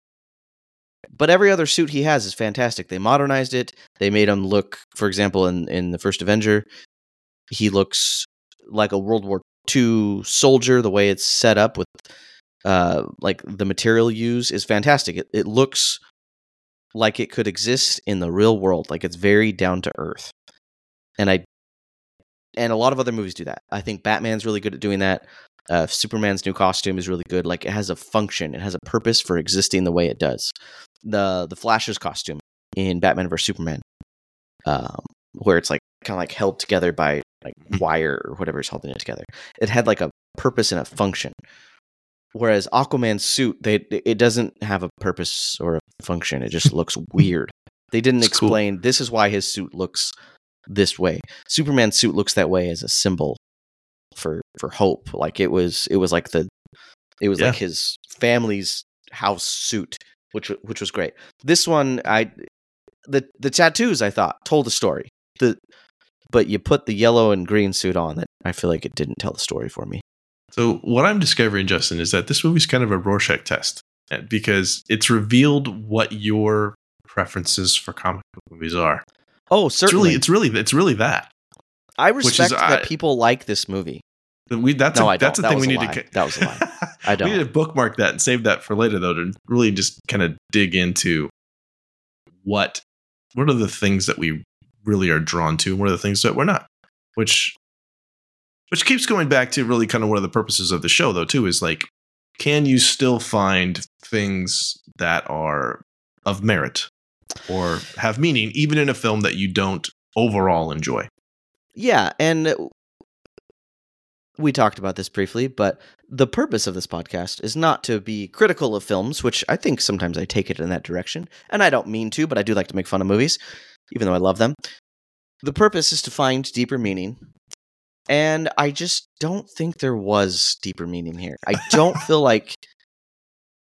But every other suit he has is fantastic. They modernized it. They made him look, for example, in, in the first Avenger, he looks like a World War Two soldier. The way it's set up with uh, like the material used is fantastic. It, it looks like it could exist in the real world. Like it's very down to earth. And I and a lot of other movies do that. I think Batman's really good at doing that. Uh, Superman's new costume is really good. Like it has a function, it has a purpose for existing the way it does. The the Flash's costume in Batman versus Superman, um, where it's like kind of like held together by like wire or whatever is holding it together. It had like a purpose and a function. Whereas Aquaman's suit, they it doesn't have a purpose or a function. It just looks weird. They didn't it's explain cool. This is why his suit looks this way. Superman's suit looks that way as a symbol. For, for hope, like it was, it was like the, it was yeah. like his family's house suit, which which was great. This one, I, the the tattoos I thought told a story. The, but you put the yellow and green suit on that I feel like it didn't tell the story for me. So what I'm discovering, Justin, is that this movie's kind of a Rorschach test because it's revealed what your preferences for comic book movies are. Oh, certainly, it's really, it's really, it's really that. I respect is, that I, people like this movie. We, that's no, a, I that's don't. a that thing we a need lie. to. That was a lie. I don't. We need to bookmark that and save that for later, though, to really just kind of dig into what what are the things that we really are drawn to, and what are the things that we're not. Which which keeps going back to really kind of one of the purposes of the show, though, too, is like, can you still find things that are of merit or have meaning, even in a film that you don't overall enjoy? Yeah, and we talked about this briefly, but the purpose of this podcast is not to be critical of films, which I think sometimes I take it in that direction, and I don't mean to, but I do like to make fun of movies, even though I love them. The purpose is to find deeper meaning, and I just don't think there was deeper meaning here. I don't feel like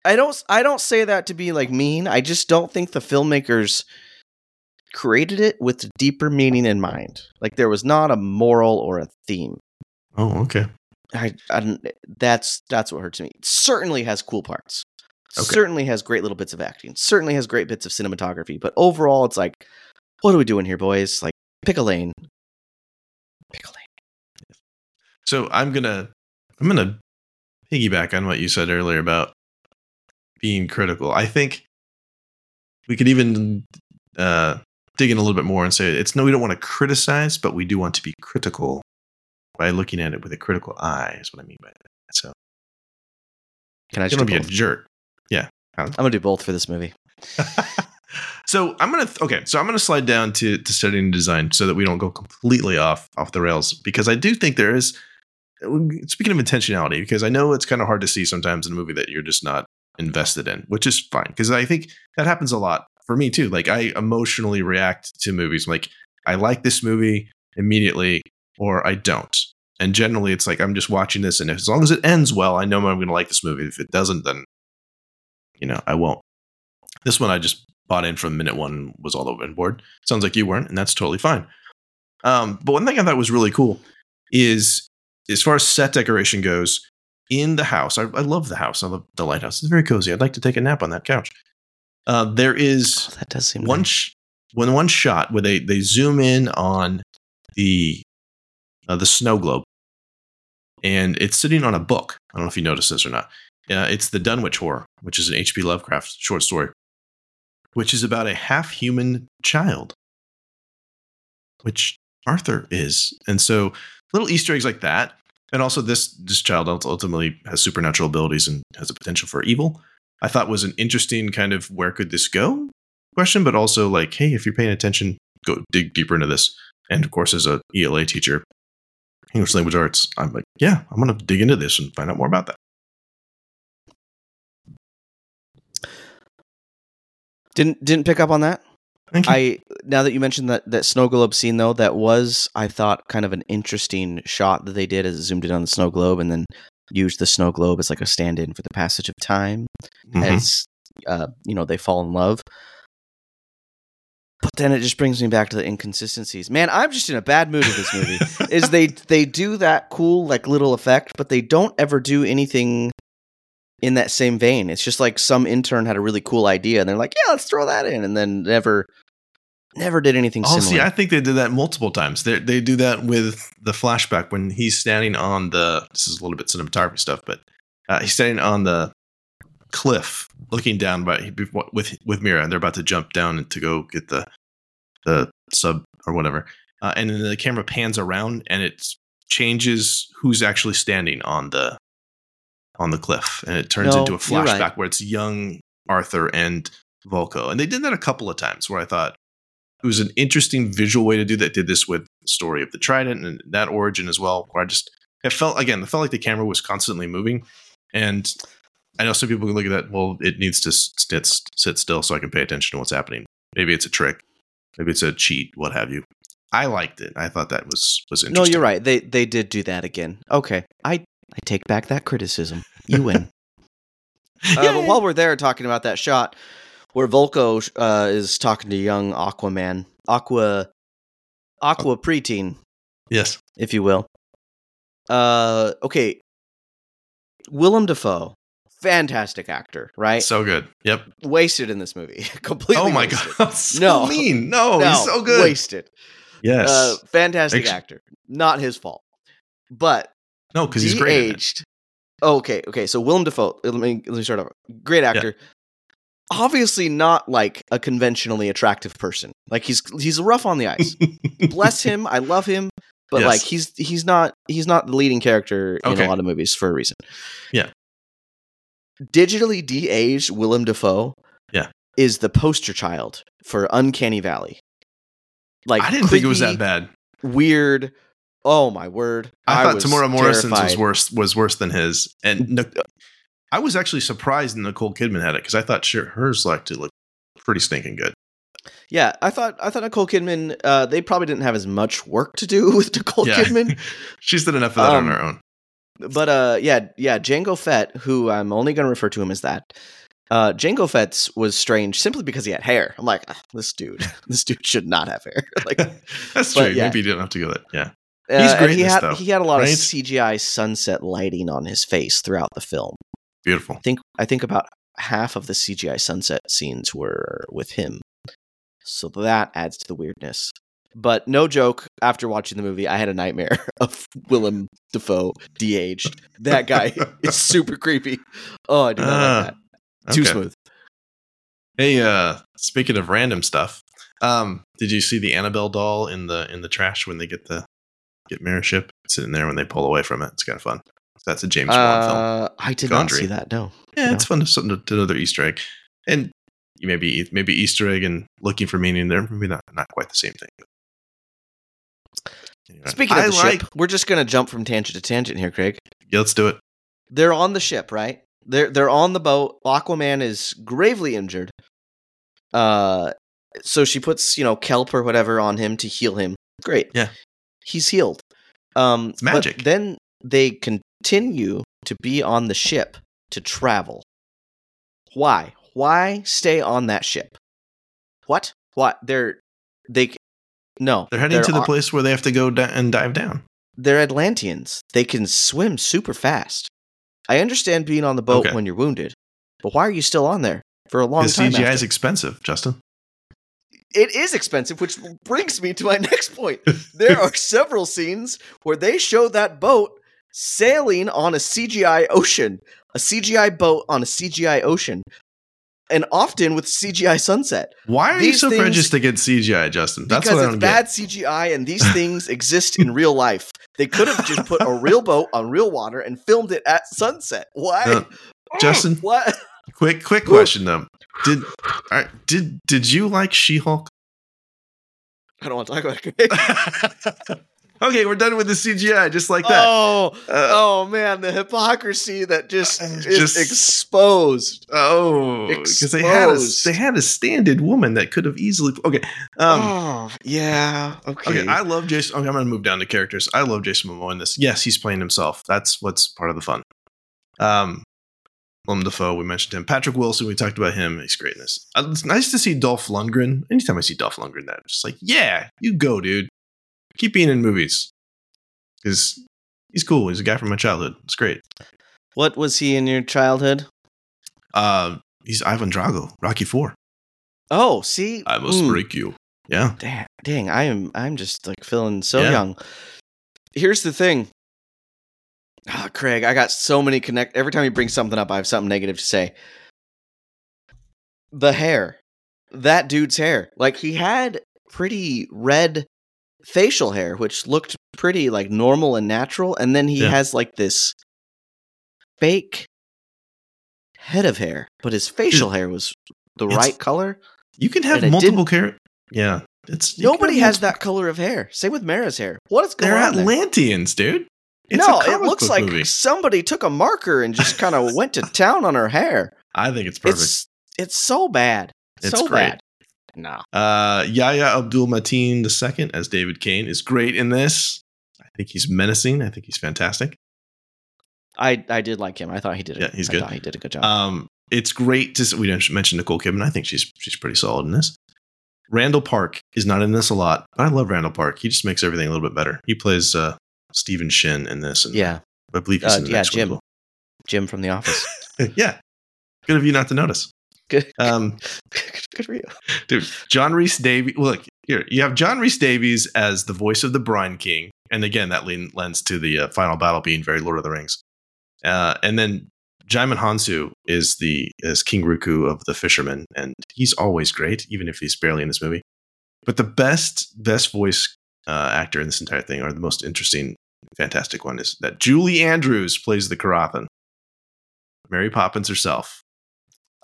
I don't I don't say that to be like mean. I just don't think the filmmakers created it with deeper meaning in mind. Like there was not a moral or a theme. Oh, okay. I, I don't, that's that's what hurts me. It certainly has cool parts. Okay. Certainly has great little bits of acting. Certainly has great bits of cinematography. But overall, it's like, what are we doing here, boys? Like, pick a lane. Pick a lane. So I'm gonna I'm gonna piggyback on what you said earlier about being critical. I think we could even uh, dig in a little bit more and say it's no, we don't want to criticize, but we do want to be critical by looking at it with a critical eye is what I mean by that. So can I just be a jerk? Yeah. I'm going to do both for this movie. so I'm going to, okay. So I'm going to slide down to, to studying and design so that we don't go completely off, off the rails, because I do think there is, speaking of intentionality, because I know it's kind of hard to see sometimes in a movie that you're just not invested in, which is fine. Cause I think that happens a lot. For me too, like I emotionally react to movies. I'm like I like this movie immediately, or I don't. And generally, it's like I'm just watching this, and if, as long as it ends well, I know I'm going to like this movie. If it doesn't, then you know I won't. This one I just bought in from minute one, was all over and board. Sounds like you weren't, and that's totally fine. Um, but one thing I thought was really cool is as far as set decoration goes in the house. I, I love the house. I love the lighthouse. It's very cozy. I'd like to take a nap on that couch. Uh, there is oh, that does seem one, nice. sh- one, one shot where they, they zoom in on the uh, the snow globe, and it's sitting on a book. I don't know if you noticed this or not. Uh, it's the Dunwich Horror, which is an H P Lovecraft short story, which is about a half-human child, which Arthur is. And so little Easter eggs like that. And also this this child ultimately has supernatural abilities and has a potential for evil. I thought was an interesting kind of where could this go question, but also like, hey, if you're paying attention, go dig deeper into this. And of course, as a E L A teacher, English language arts, I'm like, yeah, I'm going to dig into this and find out more about that. Didn't didn't pick up on that. I now that you mentioned that that snow globe scene though, that was, I thought, kind of an interesting shot that they did as it zoomed in on the snow globe and then used the snow globe as like a stand-in for the passage of time, mm-hmm. as uh, you know, they fall in love. But then it just brings me back to the inconsistencies. Man, I'm just in a bad mood with this movie. Is they they do that cool like little effect, but they don't ever do anything in that same vein. It's just like some intern had a really cool idea and they're like, yeah, let's throw that in. And then never, never did anything oh, similar. See, I think they did that multiple times. They they do that with the flashback when he's standing on the, this is a little bit cinematography stuff, but uh, he's standing on the cliff looking down by with, with Mira and they're about to jump down and to go get the, the sub or whatever. Uh, and then the camera pans around and it changes who's actually standing on the, on the cliff, and it turns no, into a flashback right. where it's young Arthur and Volko. And they did that a couple of times where I thought it was an interesting visual way to do that. Did this with the story of the Trident and that origin as well, where I just, it felt, again, it felt like the camera was constantly moving. And I know some people can look at that, well, it needs to sit, sit still so I can pay attention to what's happening. Maybe it's a trick. Maybe it's a cheat, what have you. I liked it. I thought that was, was interesting. No, you're right. They, they did do that again. Okay. I, I take back that criticism. You win. uh, but while we're there talking about that shot where Volko uh, is talking to young Aquaman, Aqua, Aqua preteen. Yes. If you will. Uh, okay. Willem Dafoe. Fantastic actor, right? So good. Yep. Wasted in this movie. Completely Oh my wasted. God. So no. mean. No, no, he's so good. Wasted. Yes. Uh, fantastic Ex- actor. Not his fault. But. No, because he's great. Aged. Oh, okay, okay. So Willem Dafoe. Let me let me start off. Great actor. Yeah. Obviously not like a conventionally attractive person. Like he's he's rough on the ice. Bless him. I love him. But yes. like he's he's not he's not the leading character okay. in a lot of movies for a reason. Yeah. Digitally de-aged Willem Dafoe. Yeah. Is the poster child for Uncanny Valley. Like I didn't think it was that bad. Weird. Oh my word! I, I thought Tamora Morrison's terrified. was worse was worse than his, and no, I was actually surprised Nicole Kidman had it because I thought sure, hers like to look pretty stinking good. Yeah, I thought I thought Nicole Kidman. Uh, they probably didn't have as much work to do with Nicole yeah. Kidman. She's done enough of that um, on her own. But uh, yeah, yeah, Jango Fett, who I'm only going to refer to him as that. Uh, Jango Fett's was strange simply because he had hair. I'm like, oh, this dude, this dude should not have hair. Like that's true. Yeah. Maybe he didn't have to go that. Yeah. Uh, He's great he, had, though, he had a lot right? of C G I sunset lighting on his face throughout the film. Beautiful. I think I think about half of the C G I sunset scenes were with him. So that adds to the weirdness. But no joke, after watching the movie, I had a nightmare of Willem Dafoe de-aged. That guy is super creepy. Oh, I do not uh, like that. Too okay. smooth. Hey, uh, speaking of random stuff, um, did you see the Annabelle doll in the in the trash when they get the Get Mirror Ship sitting there when they pull away from it? It's kind of fun. So that's a James Bond uh, film. I did Gondry. not see that. No. Yeah, no. It's fun to something to another Easter egg, and maybe maybe Easter egg and looking for meaning there maybe not not quite the same thing. Anyway, Speaking of I the like, ship, we're just gonna jump from tangent to tangent here, Craig. Yeah, let's do it. They're on the ship, right? They're they're on the boat. Aquaman is gravely injured. Uh, so she puts you know kelp or whatever on him to heal him. Great. Yeah. He's healed. Um, it's magic. But then they continue to be on the ship to travel. Why? Why stay on that ship? What? What? They're they no. They're heading they're to the ar- place where they have to go da- and dive down. They're Atlanteans. They can swim super fast. I understand being on the boat okay. when you're wounded, but why are you still on there for a long the time? C G I after? Is expensive, Justin. It is expensive, which brings me to my next point. There are several scenes where they show that boat sailing on a C G I ocean, a C G I boat on a C G I ocean, and often with C G I sunset. Why are these you so things, prejudiced against C G I, Justin? That's because what I don't it's get. bad C G I, and these things exist in real life. They could have just put a real boat on real water and filmed it at sunset. Why, no. oh, Justin? What? Quick, quick question though. Did did did you like She-Hulk? I don't want to talk about it. okay, we're done with the C G I, just like that. Oh, uh, oh man, the hypocrisy that just, just is exposed. Oh, because they had a they had a stand-in woman that could have easily. Okay. Um, oh yeah. Okay. Okay. I love Jason. Okay, I'm gonna move down to characters. I love Jason Momoa in this. Yes, he's playing himself. That's what's part of the fun. Um, Willem Dafoe, we mentioned him. Patrick Wilson, we talked about him. He's great in this. It's nice to see Dolph Lundgren. Anytime I see Dolph Lundgren, that I'm just like, yeah, you go, dude. Keep being in movies, because he's cool. He's a guy from my childhood. It's great. What was he in your childhood? Uh, he's Ivan Drago, Rocky Four. Oh, see, I must mm. break you. Yeah. Dang, dang, I am. I'm just like feeling so yeah. young. Here's the thing. Oh, Craig, I got so many connect. Every time you bring something up, I have something negative to say. The hair, that dude's hair, like he had pretty red facial hair, which looked pretty like normal and natural. And then he yeah. has like this fake head of hair, but his facial hair was the it's, right color. You can have multiple hair. Yeah. It's nobody has multiple- that color of hair. Same with Mara's hair. What is going They're on? They're Atlanteans, there? dude. It's no, it looks like movie. somebody took a marker and just kind of went to town on her hair. I think it's perfect. It's, it's so bad. It's so great. bad. No. Uh, Yahya Abdul-Mateen the second as David Kane is great in this. I think he's menacing. I think he's fantastic. I I did like him. I thought he did. A, yeah, he's I good. Thought he did a good job. Um, it's great to see, we didn't mention Nicole Kidman. I think she's she's pretty solid in this. Randall Park is not in this a lot, but I love Randall Park. He just makes everything a little bit better. He plays. Uh, Stephen Shin in this, and yeah, I believe he's uh, in the yeah, next Jim. One. Jim from The Office. yeah, good of you not to notice. Good, um, good for you, dude. John Rhys Davies. Look here, you have John Rhys Davies as the voice of the Brine King, and again that lends to the uh, final battle being very Lord of the Rings. Uh, and then Jaimin Hansu is the is King Ruku of the Fishermen, and he's always great, even if he's barely in this movie. But the best best voice. Uh, actor in this entire thing, or the most interesting, fantastic one, is that Julie Andrews plays the Karathan, Mary Poppins herself.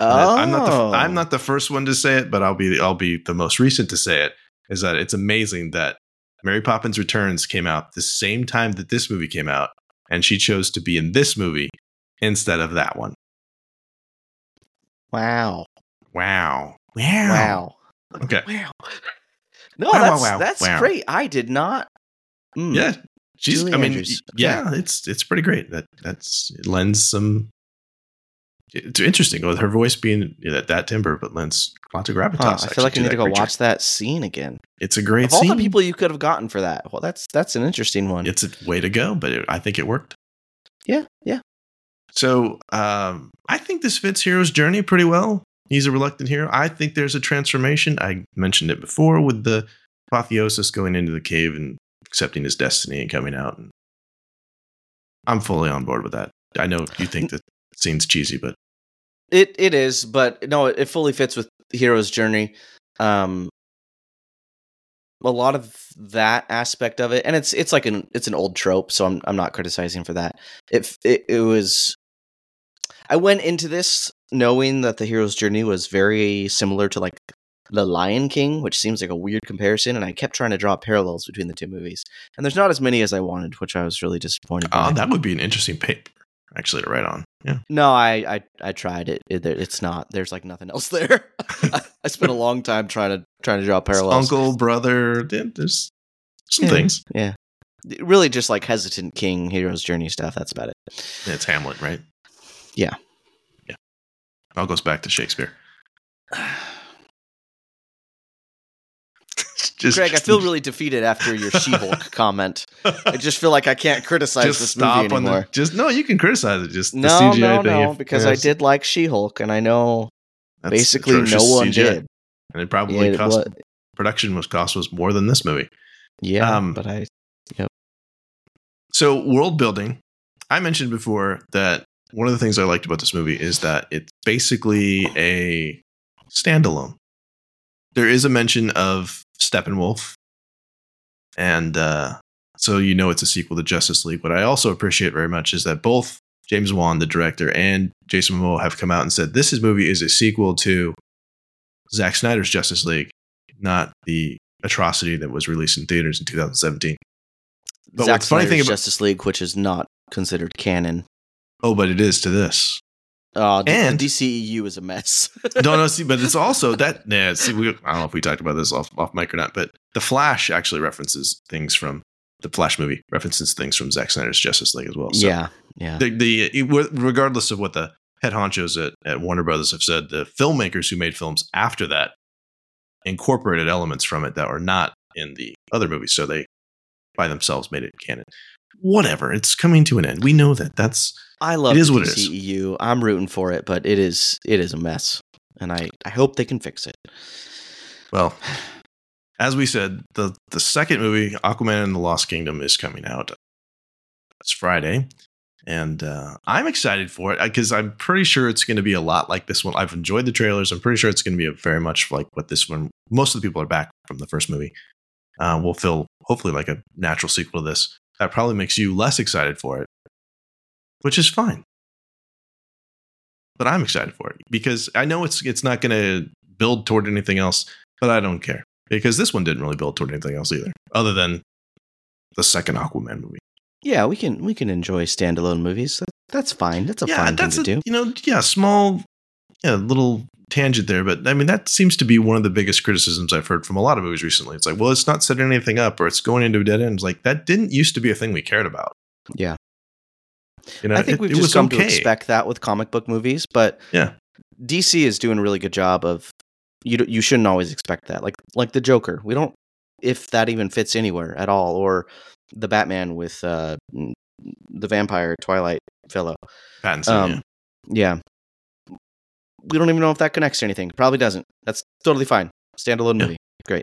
Oh, I'm not the f- I'm not the first one to say it, but I'll be I'll be the most recent to say it. Is that it's amazing that Mary Poppins Returns came out the same time that this movie came out, and she chose to be in this movie instead of that one. Wow! Wow! Wow! Wow! Okay. Wow! No, wow, that's, wow, wow, that's wow. great. I did not. Mm. Yeah, she's. Julie I mean, Andrews. yeah, it's it's pretty great. That that's it lends some. It's interesting with her voice being at that timbre, but lends lots of gravitas. Huh, I feel like I need to go creature. watch that scene again. It's a great. Of all scene. the people you could have gotten for that, well, that's that's an interesting one. It's a way to go, but it, I think it worked. Yeah, yeah. So um, I think this fits Hero's journey pretty well. He's a reluctant hero. I think there's a transformation. I mentioned it before with the apotheosis going into the cave and accepting his destiny and coming out. And I'm fully on board with that. I know you think that scene's cheesy, but it it is. But no, it fully fits with Hero's journey. Um, a lot of that aspect of it, and it's it's like an it's an old trope. So I'm I'm not criticizing for that. It it, it was. I went into this knowing that the hero's journey was very similar to like The Lion King, which seems like a weird comparison, and I kept trying to draw parallels between the two movies. And there's not as many as I wanted, which I was really disappointed by. Oh, uh, that would be an interesting paper, actually, to write on. Yeah. No, I I, I tried it. it. It's not. There's like nothing else there. I, I spent a long time trying to trying to draw parallels. It's uncle, brother, there's some yeah, things. Yeah. Really just like hesitant king, hero's journey stuff. That's about it. It's Hamlet, right? Yeah. Yeah. It all goes back to Shakespeare. just, Craig, just, I feel really defeated after your She-Hulk comment. I just feel like I can't criticize just this stop movie anymore. On the, just, no, you can criticize it. Just no, the C G I no, thing. No, because yes. I did like She-Hulk, and I know That's basically no one C G I. Did. And it probably yeah, cost... It was, production was cost was more than this movie. Yeah, um, but I... Yep. So, world building. I mentioned before that one of the things I liked about this movie is that it's basically a standalone. There is a mention of Steppenwolf. And uh, so you know it's a sequel to Justice League. What I also appreciate very much is that both James Wan, the director, and Jason Momoa have come out and said this movie is a sequel to Zack Snyder's Justice League, not the atrocity that was released in theaters in two thousand seventeen. But Zack Snyder's funny thing about- Justice League, which is not considered canon. Oh, but it is to this. Uh, and the D C E U is a mess. no, no, see, but it's also that. Nah, see, we, I don't know if we talked about this off off mic or not, but The Flash actually references things from the Flash movie, references things from Zack Snyder's Justice League as well. So yeah, yeah. The, the regardless of what the head honchos at, at Warner Brothers have said, the filmmakers who made films after that incorporated elements from it that were not in the other movies, so they by themselves made it canon. Whatever, it's coming to an end. We know that. That's I love it is the what D C E U. It is. I'm rooting for it, but it is it is a mess, and I, I hope they can fix it. Well, as we said, the the second movie, Aquaman and the Lost Kingdom, is coming out. It's Friday, and uh, I'm excited for it because I'm pretty sure it's going to be a lot like this one. I've enjoyed the trailers. I'm pretty sure it's going to be a very much like what this one. Most of the people are back from the first movie. Uh, will feel hopefully like a natural sequel to this. That probably makes you less excited for it, which is fine. But I'm excited for it because I know it's it's not going to build toward anything else, but I don't care because this one didn't really build toward anything else either, other than the second Aquaman movie. Yeah, we can we can enjoy standalone movies. That's fine. That's a yeah, fine that's thing a, to do. You know, yeah, small, yeah, little tangent there, but I mean that seems to be one of the biggest criticisms I've heard from a lot of movies recently. It's like, well, it's not setting anything up, or it's going into a dead end. It's like that didn't used to be a thing we cared about. Yeah. You know, I think it, we've it just come okay. to expect that with comic book movies, but yeah, D C is doing a really good job of you. You shouldn't always expect that, like like the Joker. We don't, if that even fits anywhere at all, or the Batman with uh, the vampire Twilight fellow. Pattinson, um, yeah. yeah, we don't even know if that connects to anything. Probably doesn't. That's totally fine. Standalone yeah. movie, great.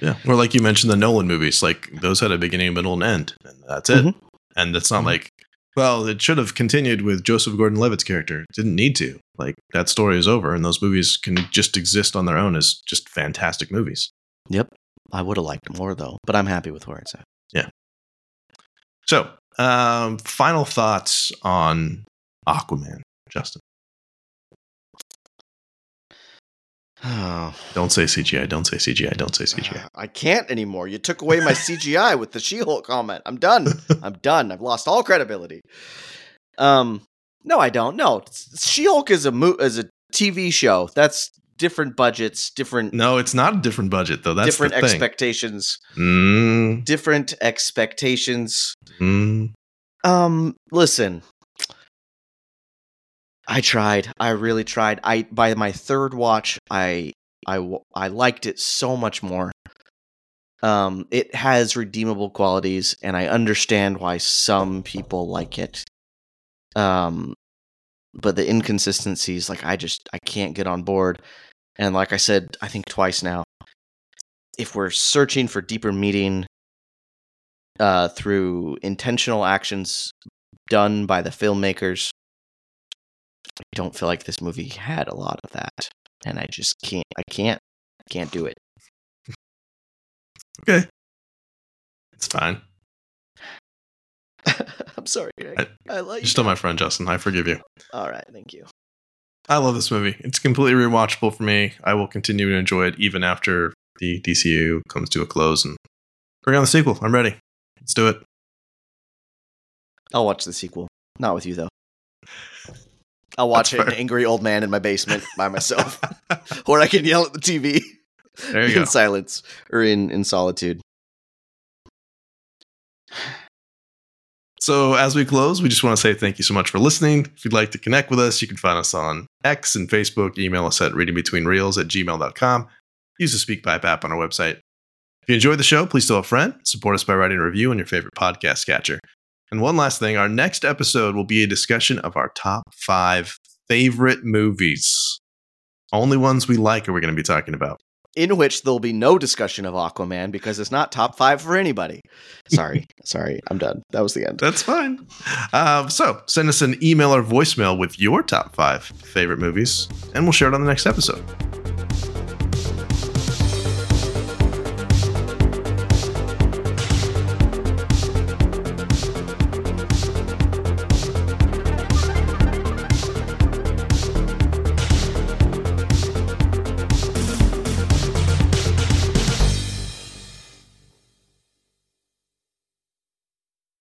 Yeah, or like you mentioned, the Nolan movies, like those had a beginning, middle, and end, and that's it. Mm-hmm. And that's not mm-hmm. like. Well, it should have continued with Joseph Gordon-Levitt's character. It didn't need to. Like, that story is over, and those movies can just exist on their own as just fantastic movies. Yep. I would have liked more, though, but I'm happy with where it's at. Yeah. So, um, final thoughts on Aquaman, Justin. Oh. Don't say C G I. Don't say C G I. Don't say C G I. Uh, I can't anymore. You took away my C G I with the She-Hulk comment. I'm done. I'm done. I've lost all credibility. Um, no, I don't. No, She-Hulk is a mo- is a T V show. That's different budgets, different. No, it's not a different budget though. That's different the thing. expectations. Mm. Different expectations. Mm. Um, listen. I tried. I really tried. I by my third watch, I I I liked it so much more. Um, it has redeemable qualities, and I understand why some people like it. Um, but the inconsistencies, like I just I can't get on board. And like I said, I think twice now, if we're searching for deeper meaning uh, through intentional actions done by the filmmakers. I don't feel like this movie had a lot of that, and I just can't. I can't. Can't do it. Okay, it's fine. I'm sorry. I, I love you. You're still my friend, Justin. I forgive you. All right, thank you. I love this movie. It's completely rewatchable for me. I will continue to enjoy it even after the D C U comes to a close and bring on the sequel. I'm ready. Let's do it. I'll watch the sequel. Not with you though. I'll watch an angry old man in my basement by myself, or I can yell at the T V there you in go. silence or in, in solitude. So as we close, we just want to say thank you so much for listening. If you'd like to connect with us, you can find us on X and Facebook. Email us at reading between reels at gmail dot com. Use the SpeakPipe app on our website. If you enjoyed the show, please tell a friend. Support us by writing a review on your favorite podcast catcher. And one last thing, our next episode will be a discussion of our top five favorite movies. Only ones we like are we going to be talking about. In which there'll be no discussion of Aquaman because it's not top five for anybody. Sorry. Sorry. I'm done. That was the end. That's fine. Um, so send us an email or voicemail with your top five favorite movies, and we'll share it on the next episode.